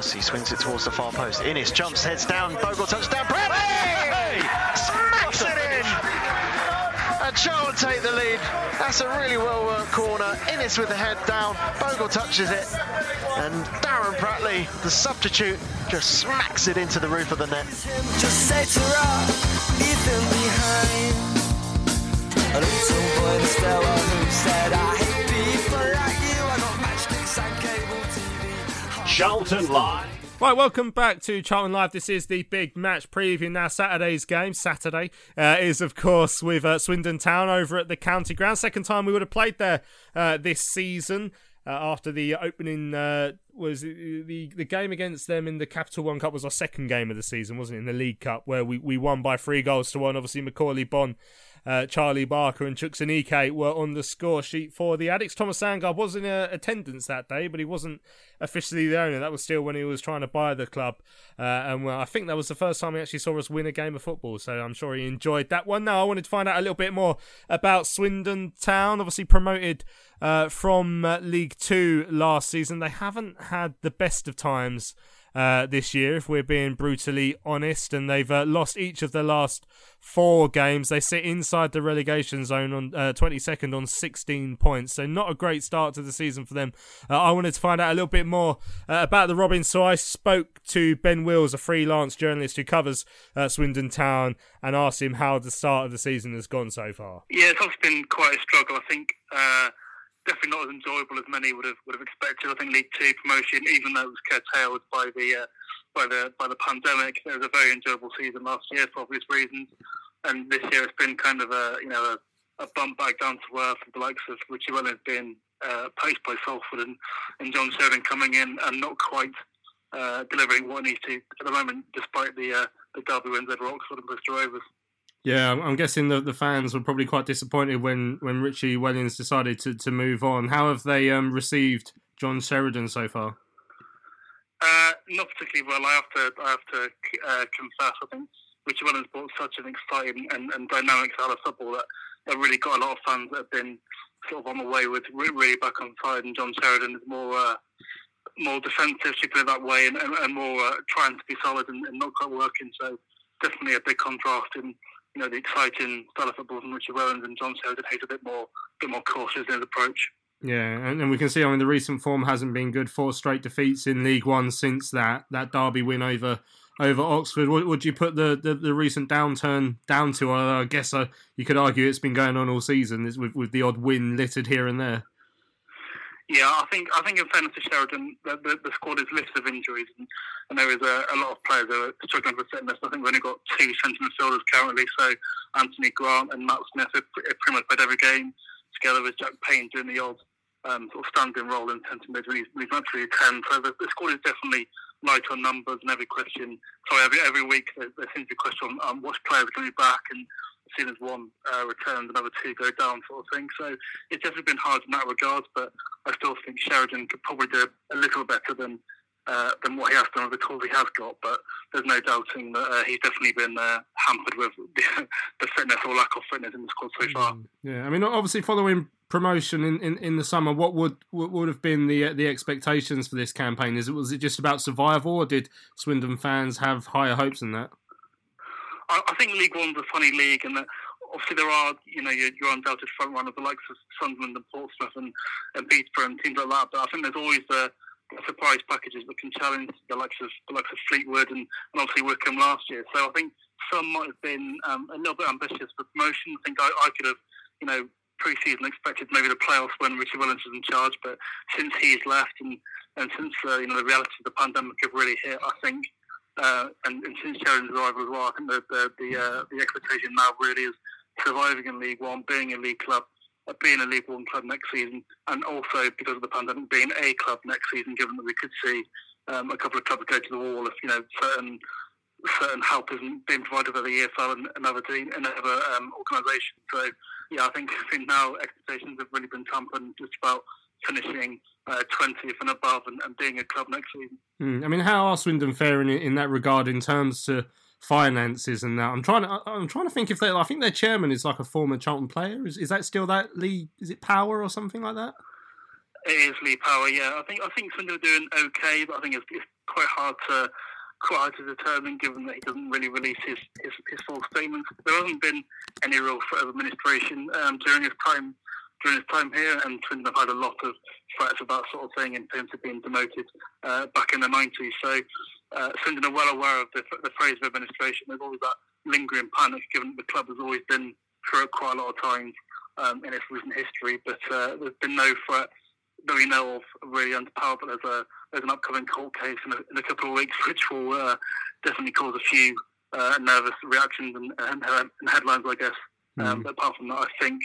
Swings it towards the far post. Innes jumps, heads down, Bogle touchdown. Brad hey! Hey! Smacks it in! And Charlton take the lead. That's a really well-worked corner. Innes with the head down, Bogle touches it, and Darren Prattley, the substitute, just smacks it into the roof of the net. Just set her up, Ethan behind. A little boy, the fella who said I hate people like you. I got matchsticks and cable T V. Charlton Live. Right, welcome back to Charlton Live. This is the big match preview now. Saturday's game, Saturday, uh, is, of course, with uh, Swindon Town over at the County Ground. Second time we would have played there uh, this season uh, after the opening... Uh, was the the game against them in the Capital One Cup was our second game of the season, wasn't it, in the League Cup, where we, we won by three goals to one. Obviously, Macaulay Bon, uh, Charlie Barker and Chuks Aneke were on the score sheet for the Addicts. Thomas Sandgaard was in uh, attendance that day, but he wasn't officially the owner. That was still when he was trying to buy the club. Uh, and well, I think that was the first time he actually saw us win a game of football, so I'm sure he enjoyed that one. Now, I wanted to find out a little bit more about Swindon Town, obviously promoted uh, from uh, League Two last season. They haven't had the best of times uh, this year, if we're being brutally honest, and they've uh, lost each of the last four games. They sit inside the relegation zone on uh, twenty-second on sixteen points, so not a great start to the season for them. Uh, I wanted to find out a little bit more uh, about the Robins, so I spoke to Ben Wills, a freelance journalist who covers uh, Swindon Town, and asked him how the start of the season has gone so far. Yeah, it's obviously been quite a struggle, I think. Uh... Definitely not as enjoyable as many would have would have expected. I think League Two promotion, even though it was curtailed by the uh, by the by the pandemic, it was a very enjoyable season last year for obvious reasons. And this year it's been kind of a you know a, a bump back down to earth, with the likes of Richie Wellens being uh, poached by Salford and, and John Sheridan coming in and not quite uh, delivering what he needs to at the moment, despite the uh, the derby wins over Oxford and Bristol Rovers. Yeah, I'm guessing that the fans were probably quite disappointed when, when Richie Wellens decided to, to move on. How have they um, received John Sheridan so far? Uh, not particularly well. I have to I have to uh, confess. I think Richie Wellens brought such an exciting and, and dynamic style of football that, that really got a lot of fans that have been sort of on the way with really back on side. And John Sheridan is more uh, more defensive, should put it that way, and, and, and more uh, trying to be solid and, and not quite working. So definitely a big contrast in. you know, the exciting style of football from Richie Wellens and John Sheridan takes a bit more, bit more cautious in his approach. Yeah, and, and we can see, I mean, the recent form hasn't been good. Four straight defeats in League One since that that derby win over over Oxford. What would you put the, the, the recent downturn down to? I guess uh, you could argue it's been going on all season with with the odd win littered here and there. Yeah, I think I think in fairness to Sheridan, the, the, the squad is littered with injuries, and, and there is a, a lot of players that are struggling with fitness. I think we've only got two centre midfielders currently, so Anthony Grant and Matt Smith have pretty much played every game, together with Jack Payne doing the odd um, sort of standing role in centre mid when he's, when he's naturally ten. So the, the squad is definitely light on numbers, and every question, sorry, every every week there, there seems to be a question on um, which players are going to be back, and as soon as one uh, returns, another two go down, sort of thing. So it's definitely been hard in that regard, but I still think Sheridan could probably do a little better than uh, than what he has done with the tools he has got. But there's no doubting that uh, he's definitely been uh, hampered with the, the fitness or lack of fitness in the squad so far. Yeah, I mean, obviously following promotion in, in, in the summer, what would what would have been the the expectations for this campaign? Is it was it just about survival, or did Swindon fans have higher hopes than that? I think League One's a funny league, and obviously there are, you know, your, your undoubted front runners, the likes of Sunderland and Portsmouth and, and Peterborough and teams like that. But I think there's always the, the surprise packages that can challenge the likes of the likes of Fleetwood and, and obviously Wickham last year. So I think some might have been um, a little bit ambitious for promotion. I think I, I could have, you know, pre-season expected maybe the playoffs when Richie Wellens was in charge. But since he's left and and since uh, you know the reality of the pandemic have really hit, I think. Uh, and, and since Sheridan's arrival as well, I think the the the, uh, the expectation now really is surviving in League One, being a League club, uh, being a League One club next season, and also because of the pandemic, being a club next season. Given that we could see um, a couple of clubs go to the wall if, you know, certain certain help isn't being provided by the E F L and another team, another um, organisation. So yeah, I think I think now expectations have really been tampered just about finishing uh, twentieth and above and, and being a club next season. Mm, I mean, how are Swindon faring in, in that regard in terms to finances and that? I'm trying to I'm trying to think if they I think their chairman is like a former Charlton player. Is is that still that Lee? Is it Power or something like that? It is Lee Power. Yeah, I think I think Swindon are doing okay, but I think it's, it's quite hard to quite hard to determine given that he doesn't really release his his, his full statements. There hasn't been any real sort of administration um, during his time. During his time here, and Swindon have had a lot of threats about sort of thing in terms of being demoted uh, back in the nineties. So uh, Swindon are well aware of the, the phrase of administration. There's always that lingering panic, given the club has always been through it quite a lot of times um, in its recent history. But uh, there's been no threat that we know of really under Power. But there's a there's an upcoming court case in a, in a couple of weeks, which will uh, definitely cause a few uh, nervous reactions and, and, and headlines, I guess. Um, but apart from that, I think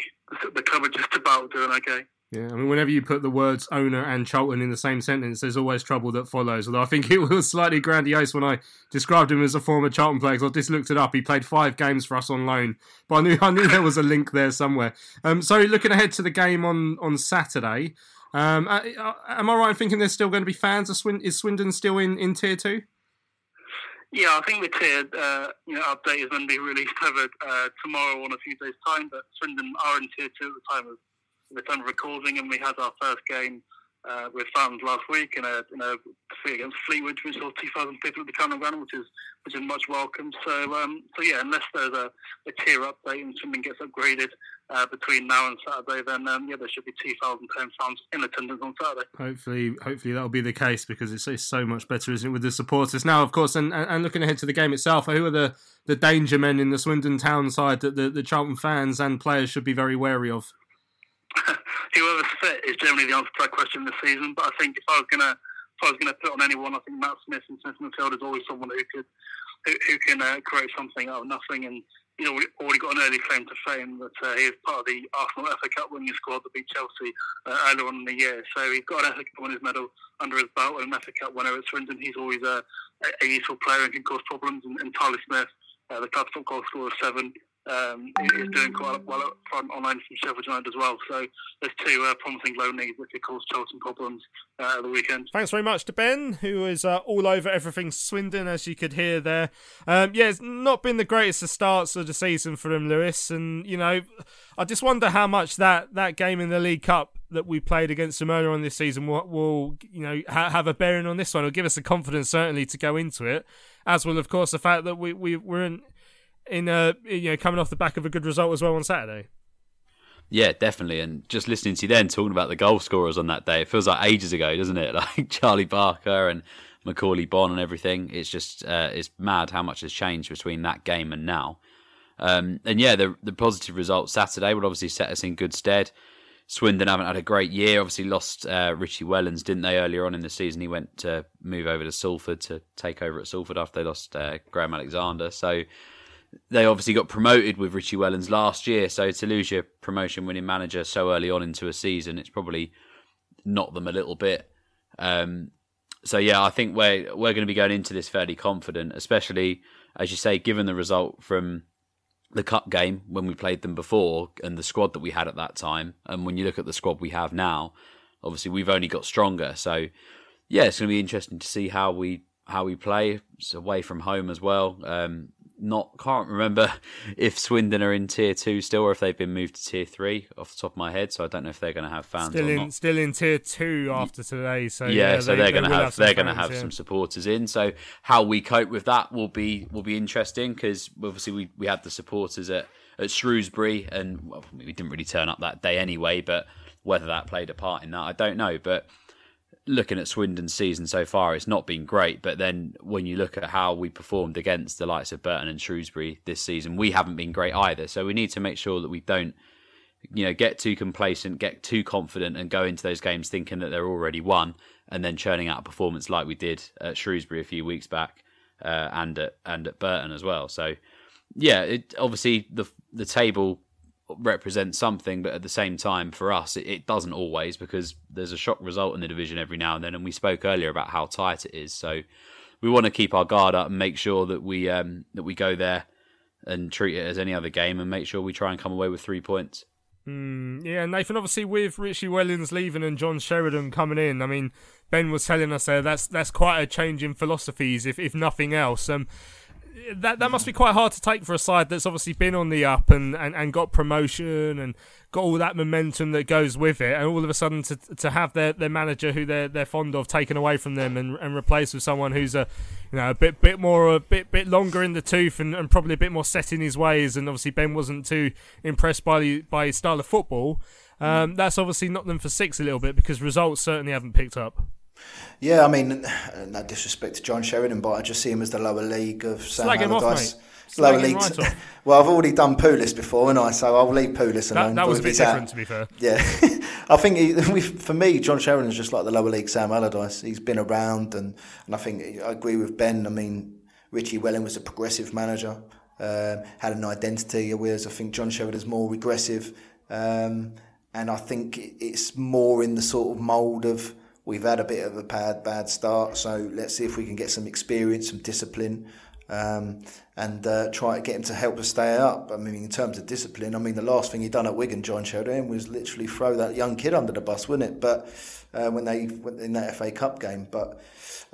the club are just about doing okay. Yeah, I mean, whenever you put the words owner and Charlton in the same sentence, there's always trouble that follows. Although I think it was slightly grandiose when I described him as a former Charlton player, because I just looked it up. He played five games for us on loan, but I knew I knew there was a link there somewhere. Um, so looking ahead to the game on on Saturday, um, am I right in thinking there's still going to be fans? Of Swindon? Is Swindon still in, in tier two? Yeah, I think the tier uh, you know, update is going to be released over uh, tomorrow on a few days' time, but Swindon are in tier two at the time of, the time of recording, and we had our first game uh, with fans last week in a, in a defeat against Fleetwood, which saw two thousand people at the Cannon Ground, which is, which is much welcome. So, um, so yeah, unless there's a, a tier update and Swindon gets upgraded uh, between now and Saturday, then um, yeah, there should be two thousand fans in attendance on Saturday. Hopefully, hopefully that'll be the case, because it's, it's so much better, isn't it, with the supporters now, of course. And, and looking ahead to the game itself, who are the, the danger men in the Swindon Town side that the, the Charlton fans and players should be very wary of? Whoever's fit is generally the answer to that question this season. But I think if I was gonna, if I was gonna put on anyone, I think Matt Smith in centre midfield is always someone who could, who, who can uh, create something out of nothing. And you know, we already got an early claim to fame that uh, he is part of the Arsenal F A Cup winning squad that beat Chelsea uh, earlier on in the year. So he's got an F A Cup winner's medal under his belt and an F A Cup winner at Swindon. He's always a, a useful player and can cause problems. And, and Tyler Smith, uh, the club's top goal scorer, seven. Um, is doing quite well up front online from Sheffield United as well. So there's two uh, promising loanees that could cause Charlton problems uh, at the weekend. Thanks very much to Ben, who is uh, all over everything Swindon, as you could hear there. Um, yeah, it's not been the greatest of starts of the season for him, Lewis. And, you know, I just wonder how much that, that game in the League Cup that we played against them earlier on this season will, will you know, ha- have a bearing on this one. It'll give us the confidence, certainly, to go into it. As well, of course, the fact that we, we, we're in... in a, you know, coming off the back of a good result as well on Saturday. Yeah, definitely. And just listening to you then talking about the goal scorers on that day, it feels like ages ago, doesn't it? Like Charlie Barker and Macaulay Bon and everything. It's just uh, it's mad how much has changed between that game and now. Um, and yeah, the the positive result Saturday would obviously set us in good stead. Swindon haven't had a great year. Obviously lost uh, Richie Wellens, didn't they, earlier on in the season? He went to move over to Salford to take over at Salford after they lost uh, Graham Alexander. So they obviously got promoted with Richie Wellens last year. So to lose your promotion-winning manager so early on into a season, it's probably knocked them a little bit. Um, so yeah, I think we're we're going to be going into this fairly confident, especially, as you say, given the result from the cup game when we played them before and the squad that we had at that time. And when you look at the squad we have now, obviously we've only got stronger. So yeah, it's going to be interesting to see how we how we play. It's away from home as well. Um, not can't remember if Swindon are in tier two still or if they've been moved to tier three off the top of my head. So I don't know if they're going to have fans still or in, not. Still in tier two after today. So yeah, yeah so they, they're going to they have, have they're going to have yeah. some supporters in. So how we cope with that will be will be interesting, because obviously we, we had the supporters at, at Shrewsbury and well, we didn't really turn up that day anyway. But whether that played a part in that, I don't know. But looking at Swindon's season so far, it's not been great. But then when you look at how we performed against the likes of Burton and Shrewsbury this season, we haven't been great either. So we need to make sure that we don't, you know, get too complacent, get too confident and go into those games thinking that they're already won and then churning out a performance like we did at Shrewsbury a few weeks back uh, and at and at Burton as well. So, yeah, it, obviously the the table represent something, but at the same time for us it, it doesn't always, because there's a shock result in the division every now and then, and we spoke earlier about how tight it is. So we want to keep our guard up and make sure that we um that we go there and treat it as any other game and make sure we try and come away with three points. Mm, yeah, Nathan, obviously with Richie Wellens leaving and John Sheridan coming in, I mean, Ben was telling us there that's that's quite a change in philosophies if if nothing else. um That that must be quite hard to take for a side that's obviously been on the up and, and, and got promotion and got all that momentum that goes with it, and all of a sudden to to have their, their manager who they're they're fond of taken away from them and, and replaced with someone who's a you know a bit bit more a bit bit longer in the tooth and, and probably a bit more set in his ways. And obviously Ben wasn't too impressed by the by his style of football. Um, that's obviously knocked them for six a little bit, because results certainly haven't picked up. Yeah, I mean, no disrespect to John Sheridan, but I just see him as the lower league of Sam Allardyce. Lower league. Right t- well, I've already done Pulis before, and I so I'll leave Pulis alone. That, that was a bit different, out. To be fair. Yeah, I think he, for me, John Sheridan's just like the lower league Sam Allardyce. He's been around, and, and I think I agree with Ben. I mean, Richie Wellens was a progressive manager, um, had an identity, whereas I think John Sheridan's more regressive, um, and I think it's more in the sort of mould of, we've had a bit of a bad, bad start, so let's see if we can get some experience, some discipline, um, and uh, try to get him to help us stay up. I mean, in terms of discipline, I mean, the last thing he'd done at Wigan, John Sheridan, was literally throw that young kid under the bus, wouldn't it? But uh, when they went in that F A Cup game, but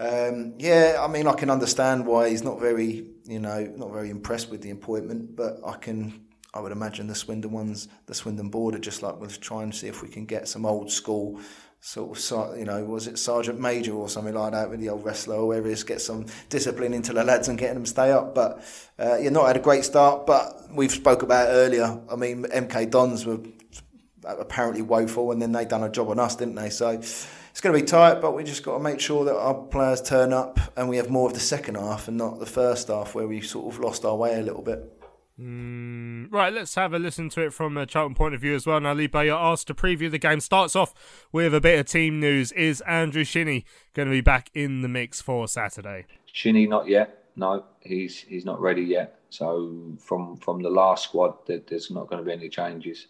um, yeah, I mean, I can understand why he's not very, you know, not very impressed with the appointment, but I can. I would imagine the Swindon ones, the Swindon board are just like, we'll try and see if we can get some old school sort of, you know, was it Sergeant Major or something like that with the old wrestler or whatever it is, get some discipline into the lads and getting them to stay up. But uh, you're not had a great start, but we've spoke about it earlier. I mean, M K Dons were apparently woeful, and then they done a job on us, didn't they? So it's going to be tight, but we just got to make sure that our players turn up and we have more of the second half and not the first half where we sort of lost our way a little bit. Mm, right, let's have a listen to it from a Charlton point of view as well. Now, Lee Bowyer asked to preview the game. Starts off with a bit of team news. Is Andrew Shinnie going to be back in the mix for Saturday? Shinnie, not yet. No, he's he's not ready yet. So from from the last squad, there's not going to be any changes.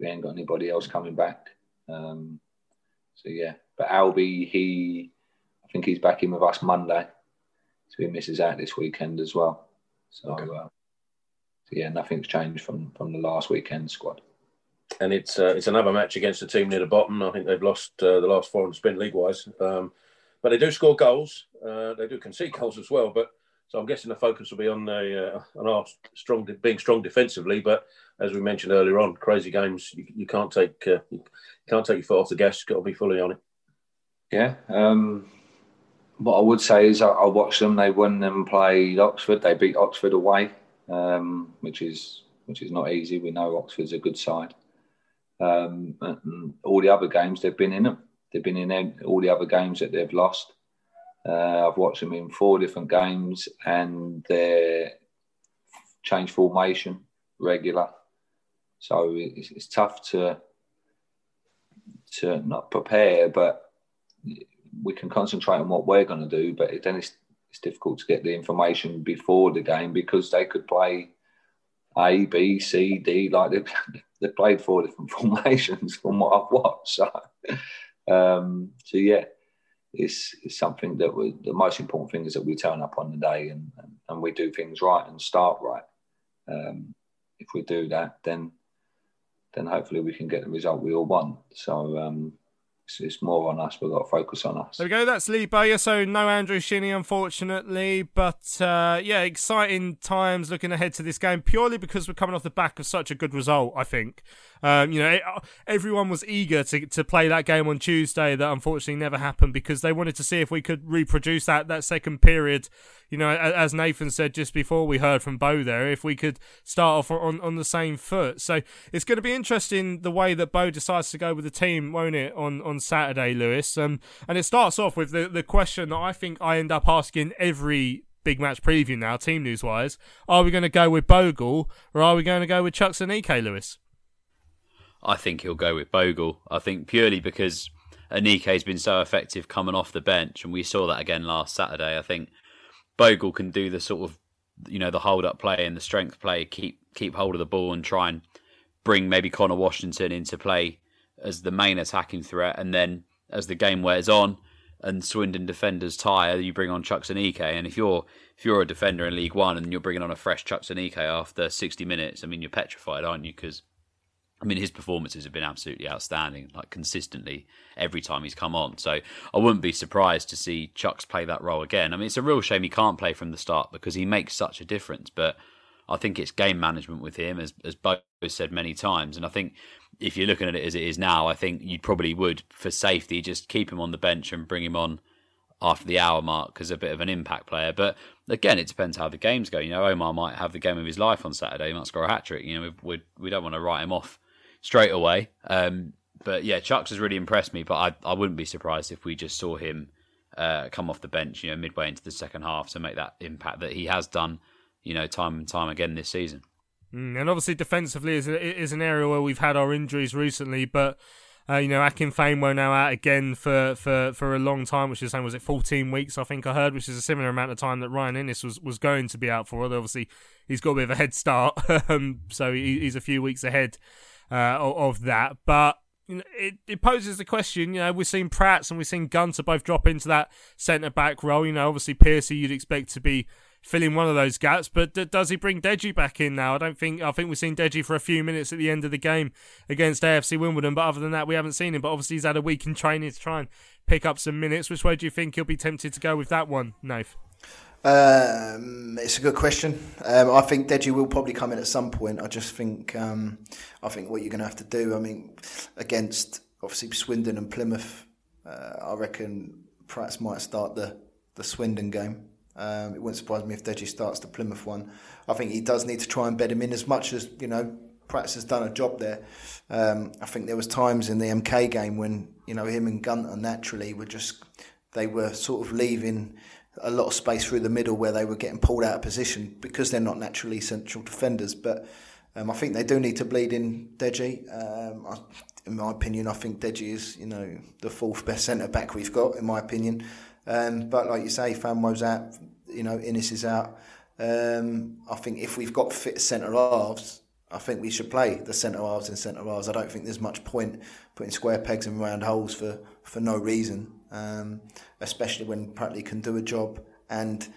We ain't got anybody else coming back. Um, so yeah, but Albie, he I think he's back in with us Monday. So he misses out this weekend as well. So. Okay. Uh, So yeah, nothing's changed from, from the last weekend squad. And it's uh, it's another match against a team near the bottom. I think they've lost uh, the last four and spin league-wise. Um, but they do score goals. Uh, they do concede goals as well. But so I'm guessing the focus will be on the uh, on our strong being strong defensively. But as we mentioned earlier on, crazy games. You, you can't take uh, you can't take your foot off the gas. You've got to be fully on it. Yeah. Um, what I would say is I, I watched them. They won and played Oxford. They beat Oxford away. um, which is which is not easy. We know Oxford's a good side. Um, and all the other games they've been in them. They've been in all the other games that they've lost. Uh, I've watched them in four different games, and they change formation regular. So it's, it's tough to to not prepare, but we can concentrate on what we're going to do. But then it's, it's difficult to get the information before the game, because they could play A, B, C, D. Like they've, they've played four different formations from what I've watched. So, um, so yeah. It's, it's something that we, the most important thing is that we turn up on the day and, and, and we do things right and start right. Um, if we do that, then then hopefully we can get the result we all want. So um, it's, it's more on us. We've got to focus on us. There we go. That's Lee Bowyer. So no Andrew Shinnie, unfortunately. But uh, yeah, exciting times looking ahead to this game, purely because we're coming off the back of such a good result, I think. Um, you know, it, everyone was eager to to play that game on Tuesday that unfortunately never happened, because they wanted to see if we could reproduce that, that second period. You know, as Nathan said just before we heard from Bo there, if we could start off on, on the same foot. So it's going to be interesting the way that Bo decides to go with the team, won't it, on, on Saturday, Lewis? Um, and it starts off with the, the question that I think I end up asking every big match preview now, team news-wise. Are we going to go with Bogle or are we going to go with Chuks Aneke, Lewis? I think he'll go with Bogle. I think purely because Anike's been so effective coming off the bench, and we saw that again last Saturday. I think Bogle can do the sort of, you know, the hold-up play and the strength play, keep keep hold of the ball and try and bring maybe Connor Washington into play as the main attacking threat. And then as the game wears on and Swindon defenders tire, you bring on Chuks Aneke. And if you're if you're a defender in League One and you're bringing on a fresh Chuks Aneke after sixty minutes, I mean, you're petrified, aren't you? Because I mean, his performances have been absolutely outstanding, like consistently every time he's come on. So I wouldn't be surprised to see Chuks play that role again. I mean, it's a real shame he can't play from the start because he makes such a difference. But I think it's game management with him, as, as Bo has said many times. And I think if you're looking at it as it is now, I think you probably would, for safety, just keep him on the bench and bring him on after the hour mark as a bit of an impact player. But again, it depends how the games go. You know, Omar might have the game of his life on Saturday. He might score a hat-trick. You know, we, we, we don't want to write him off straight away. Um, but yeah, Chuks has really impressed me, but I, I wouldn't be surprised if we just saw him uh, come off the bench, you know, midway into the second half to make that impact that he has done, you know, time and time again this season. Mm, and obviously defensively is, is an area where we've had our injuries recently, but Uh, you know, Akinfenwo now out again for, for, for a long time, which is saying, was it fourteen weeks, I think I heard, which is a similar amount of time that Ryan Innes was, was going to be out for. Although obviously, he's got a bit of a head start, um, so he, he's a few weeks ahead uh, of that. But you know, it, it poses the question, you know, we've seen Pratt's and we've seen Gunter both drop into that centre-back role. You know, obviously, Pearcey you'd expect to be filling one of those gaps, but d- does he bring Deji back in now? I don't think, I think we've seen Deji for a few minutes at the end of the game against A F C Wimbledon, but other than that, we haven't seen him. But obviously he's had a week in training to try and pick up some minutes. Which way do you think he'll be tempted to go with that one, Nath? Um, it's a good question. Um, I think Deji will probably come in at some point. I just think, um, I think what you're going to have to do, I mean, against obviously Swindon and Plymouth, uh, I reckon Pratt's might start the, the Swindon game. Um, it wouldn't surprise me if Deji starts the Plymouth one. I think he does need to try and bed him in as much as, you know, Pratt's has done a job there. Um, I think there was times in the M K game when, you know, him and Gunter naturally were just, they were sort of leaving a lot of space through the middle where they were getting pulled out of position because they're not naturally central defenders. But um, I think they do need to bleed in Deji. Um, I, in my opinion, I think Deji is, you know, the fourth best centre-back we've got, in my opinion. Um, but like you say, Fanwo's out, you know, Innes is out. Um, I think if we've got fit centre-halves, I think we should play the centre-halves and centre-halves. I don't think there's much point putting square pegs in round holes for, for no reason, um, especially when Prattley can do a job and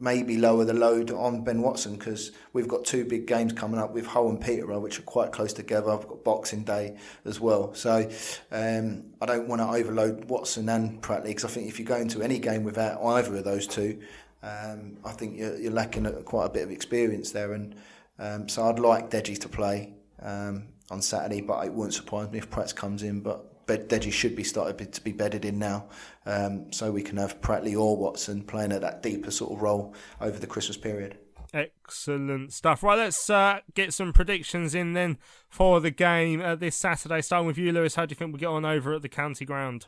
maybe lower the load on Ben Watson, because we've got two big games coming up with Hull and Peterborough, which are quite close together. I've got Boxing Day as well. So um, I don't want to overload Watson and Prattley, because I think if you go into any game without either of those two, um, I think you're, you're lacking quite a bit of experience there. And um, so I'd like Deji to play um, on Saturday, but it wouldn't surprise me if Pratt comes in. But Deji should be started to be bedded in now, um, so we can have Prattley or Watson playing at that deeper sort of role over the Christmas period. Excellent stuff. Right, let's uh, get some predictions in then for the game uh, this Saturday. Starting with you, Lewis, how do you think we'll get on over at the County Ground?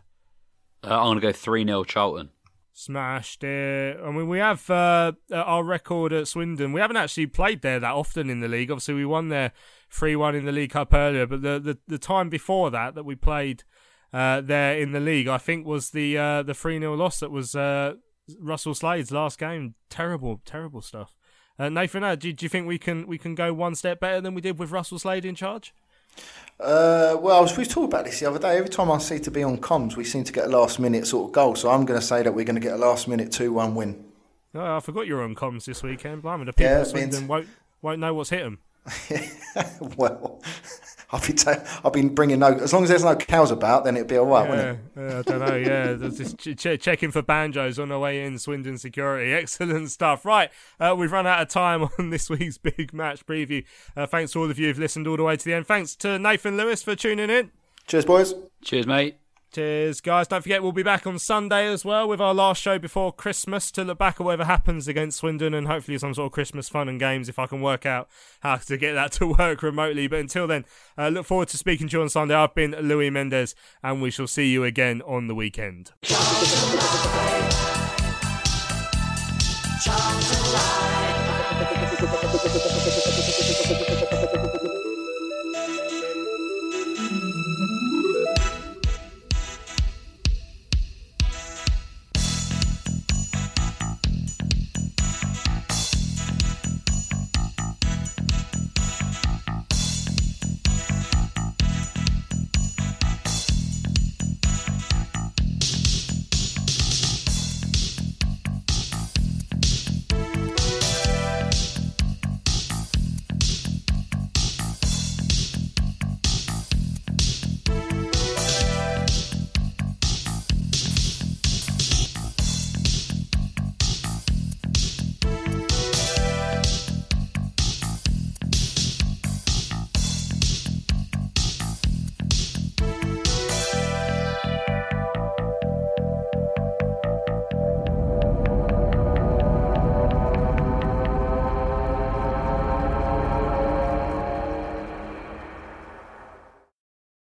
Uh, I'm going to go three nil Charlton. Smashed it. I mean, we have uh, our record at Swindon. We haven't actually played there that often in the league. Obviously, we won there three one in the League Cup earlier, but the, the, the time before that that we played uh, there in the league, I think, was the uh, the three nil loss that was uh, Russell Slade's last game. Terrible, terrible stuff. Uh, Nathan, uh, do, do you think we can we can go one step better than we did with Russell Slade in charge? Uh, well, we talked about this the other day. Every time I see to be on comms, we seem to get a last-minute sort of goal. So I'm going to say that we're going to get a last-minute two one win. Oh, I forgot you were on comms this weekend. Blimey, the people yeah, in Swindon means... won't, won't know what's hit them. Well, I've been ta- I've been bringing no. As long as there's no cows about, then it'd be all right, yeah, wouldn't it? Yeah, I don't know. Yeah, just ch- ch- checking for banjos on the way in. Swindon security, excellent stuff. Right, uh, we've run out of time on this week's big match preview. Uh, thanks to all of you who've listened all the way to the end. Thanks to Nathan Lewis for tuning in. Cheers, boys. Cheers, mate. Cheers, guys. Don't forget, we'll be back on Sunday as well with our last show before Christmas to look back at whatever happens against Swindon and hopefully some sort of Christmas fun and games if I can work out how to get that to work remotely. But until then, uh, look forward to speaking to you on Sunday. I've been Louis Mendez and we shall see you again on the weekend. Charlton Live. Charlton Live.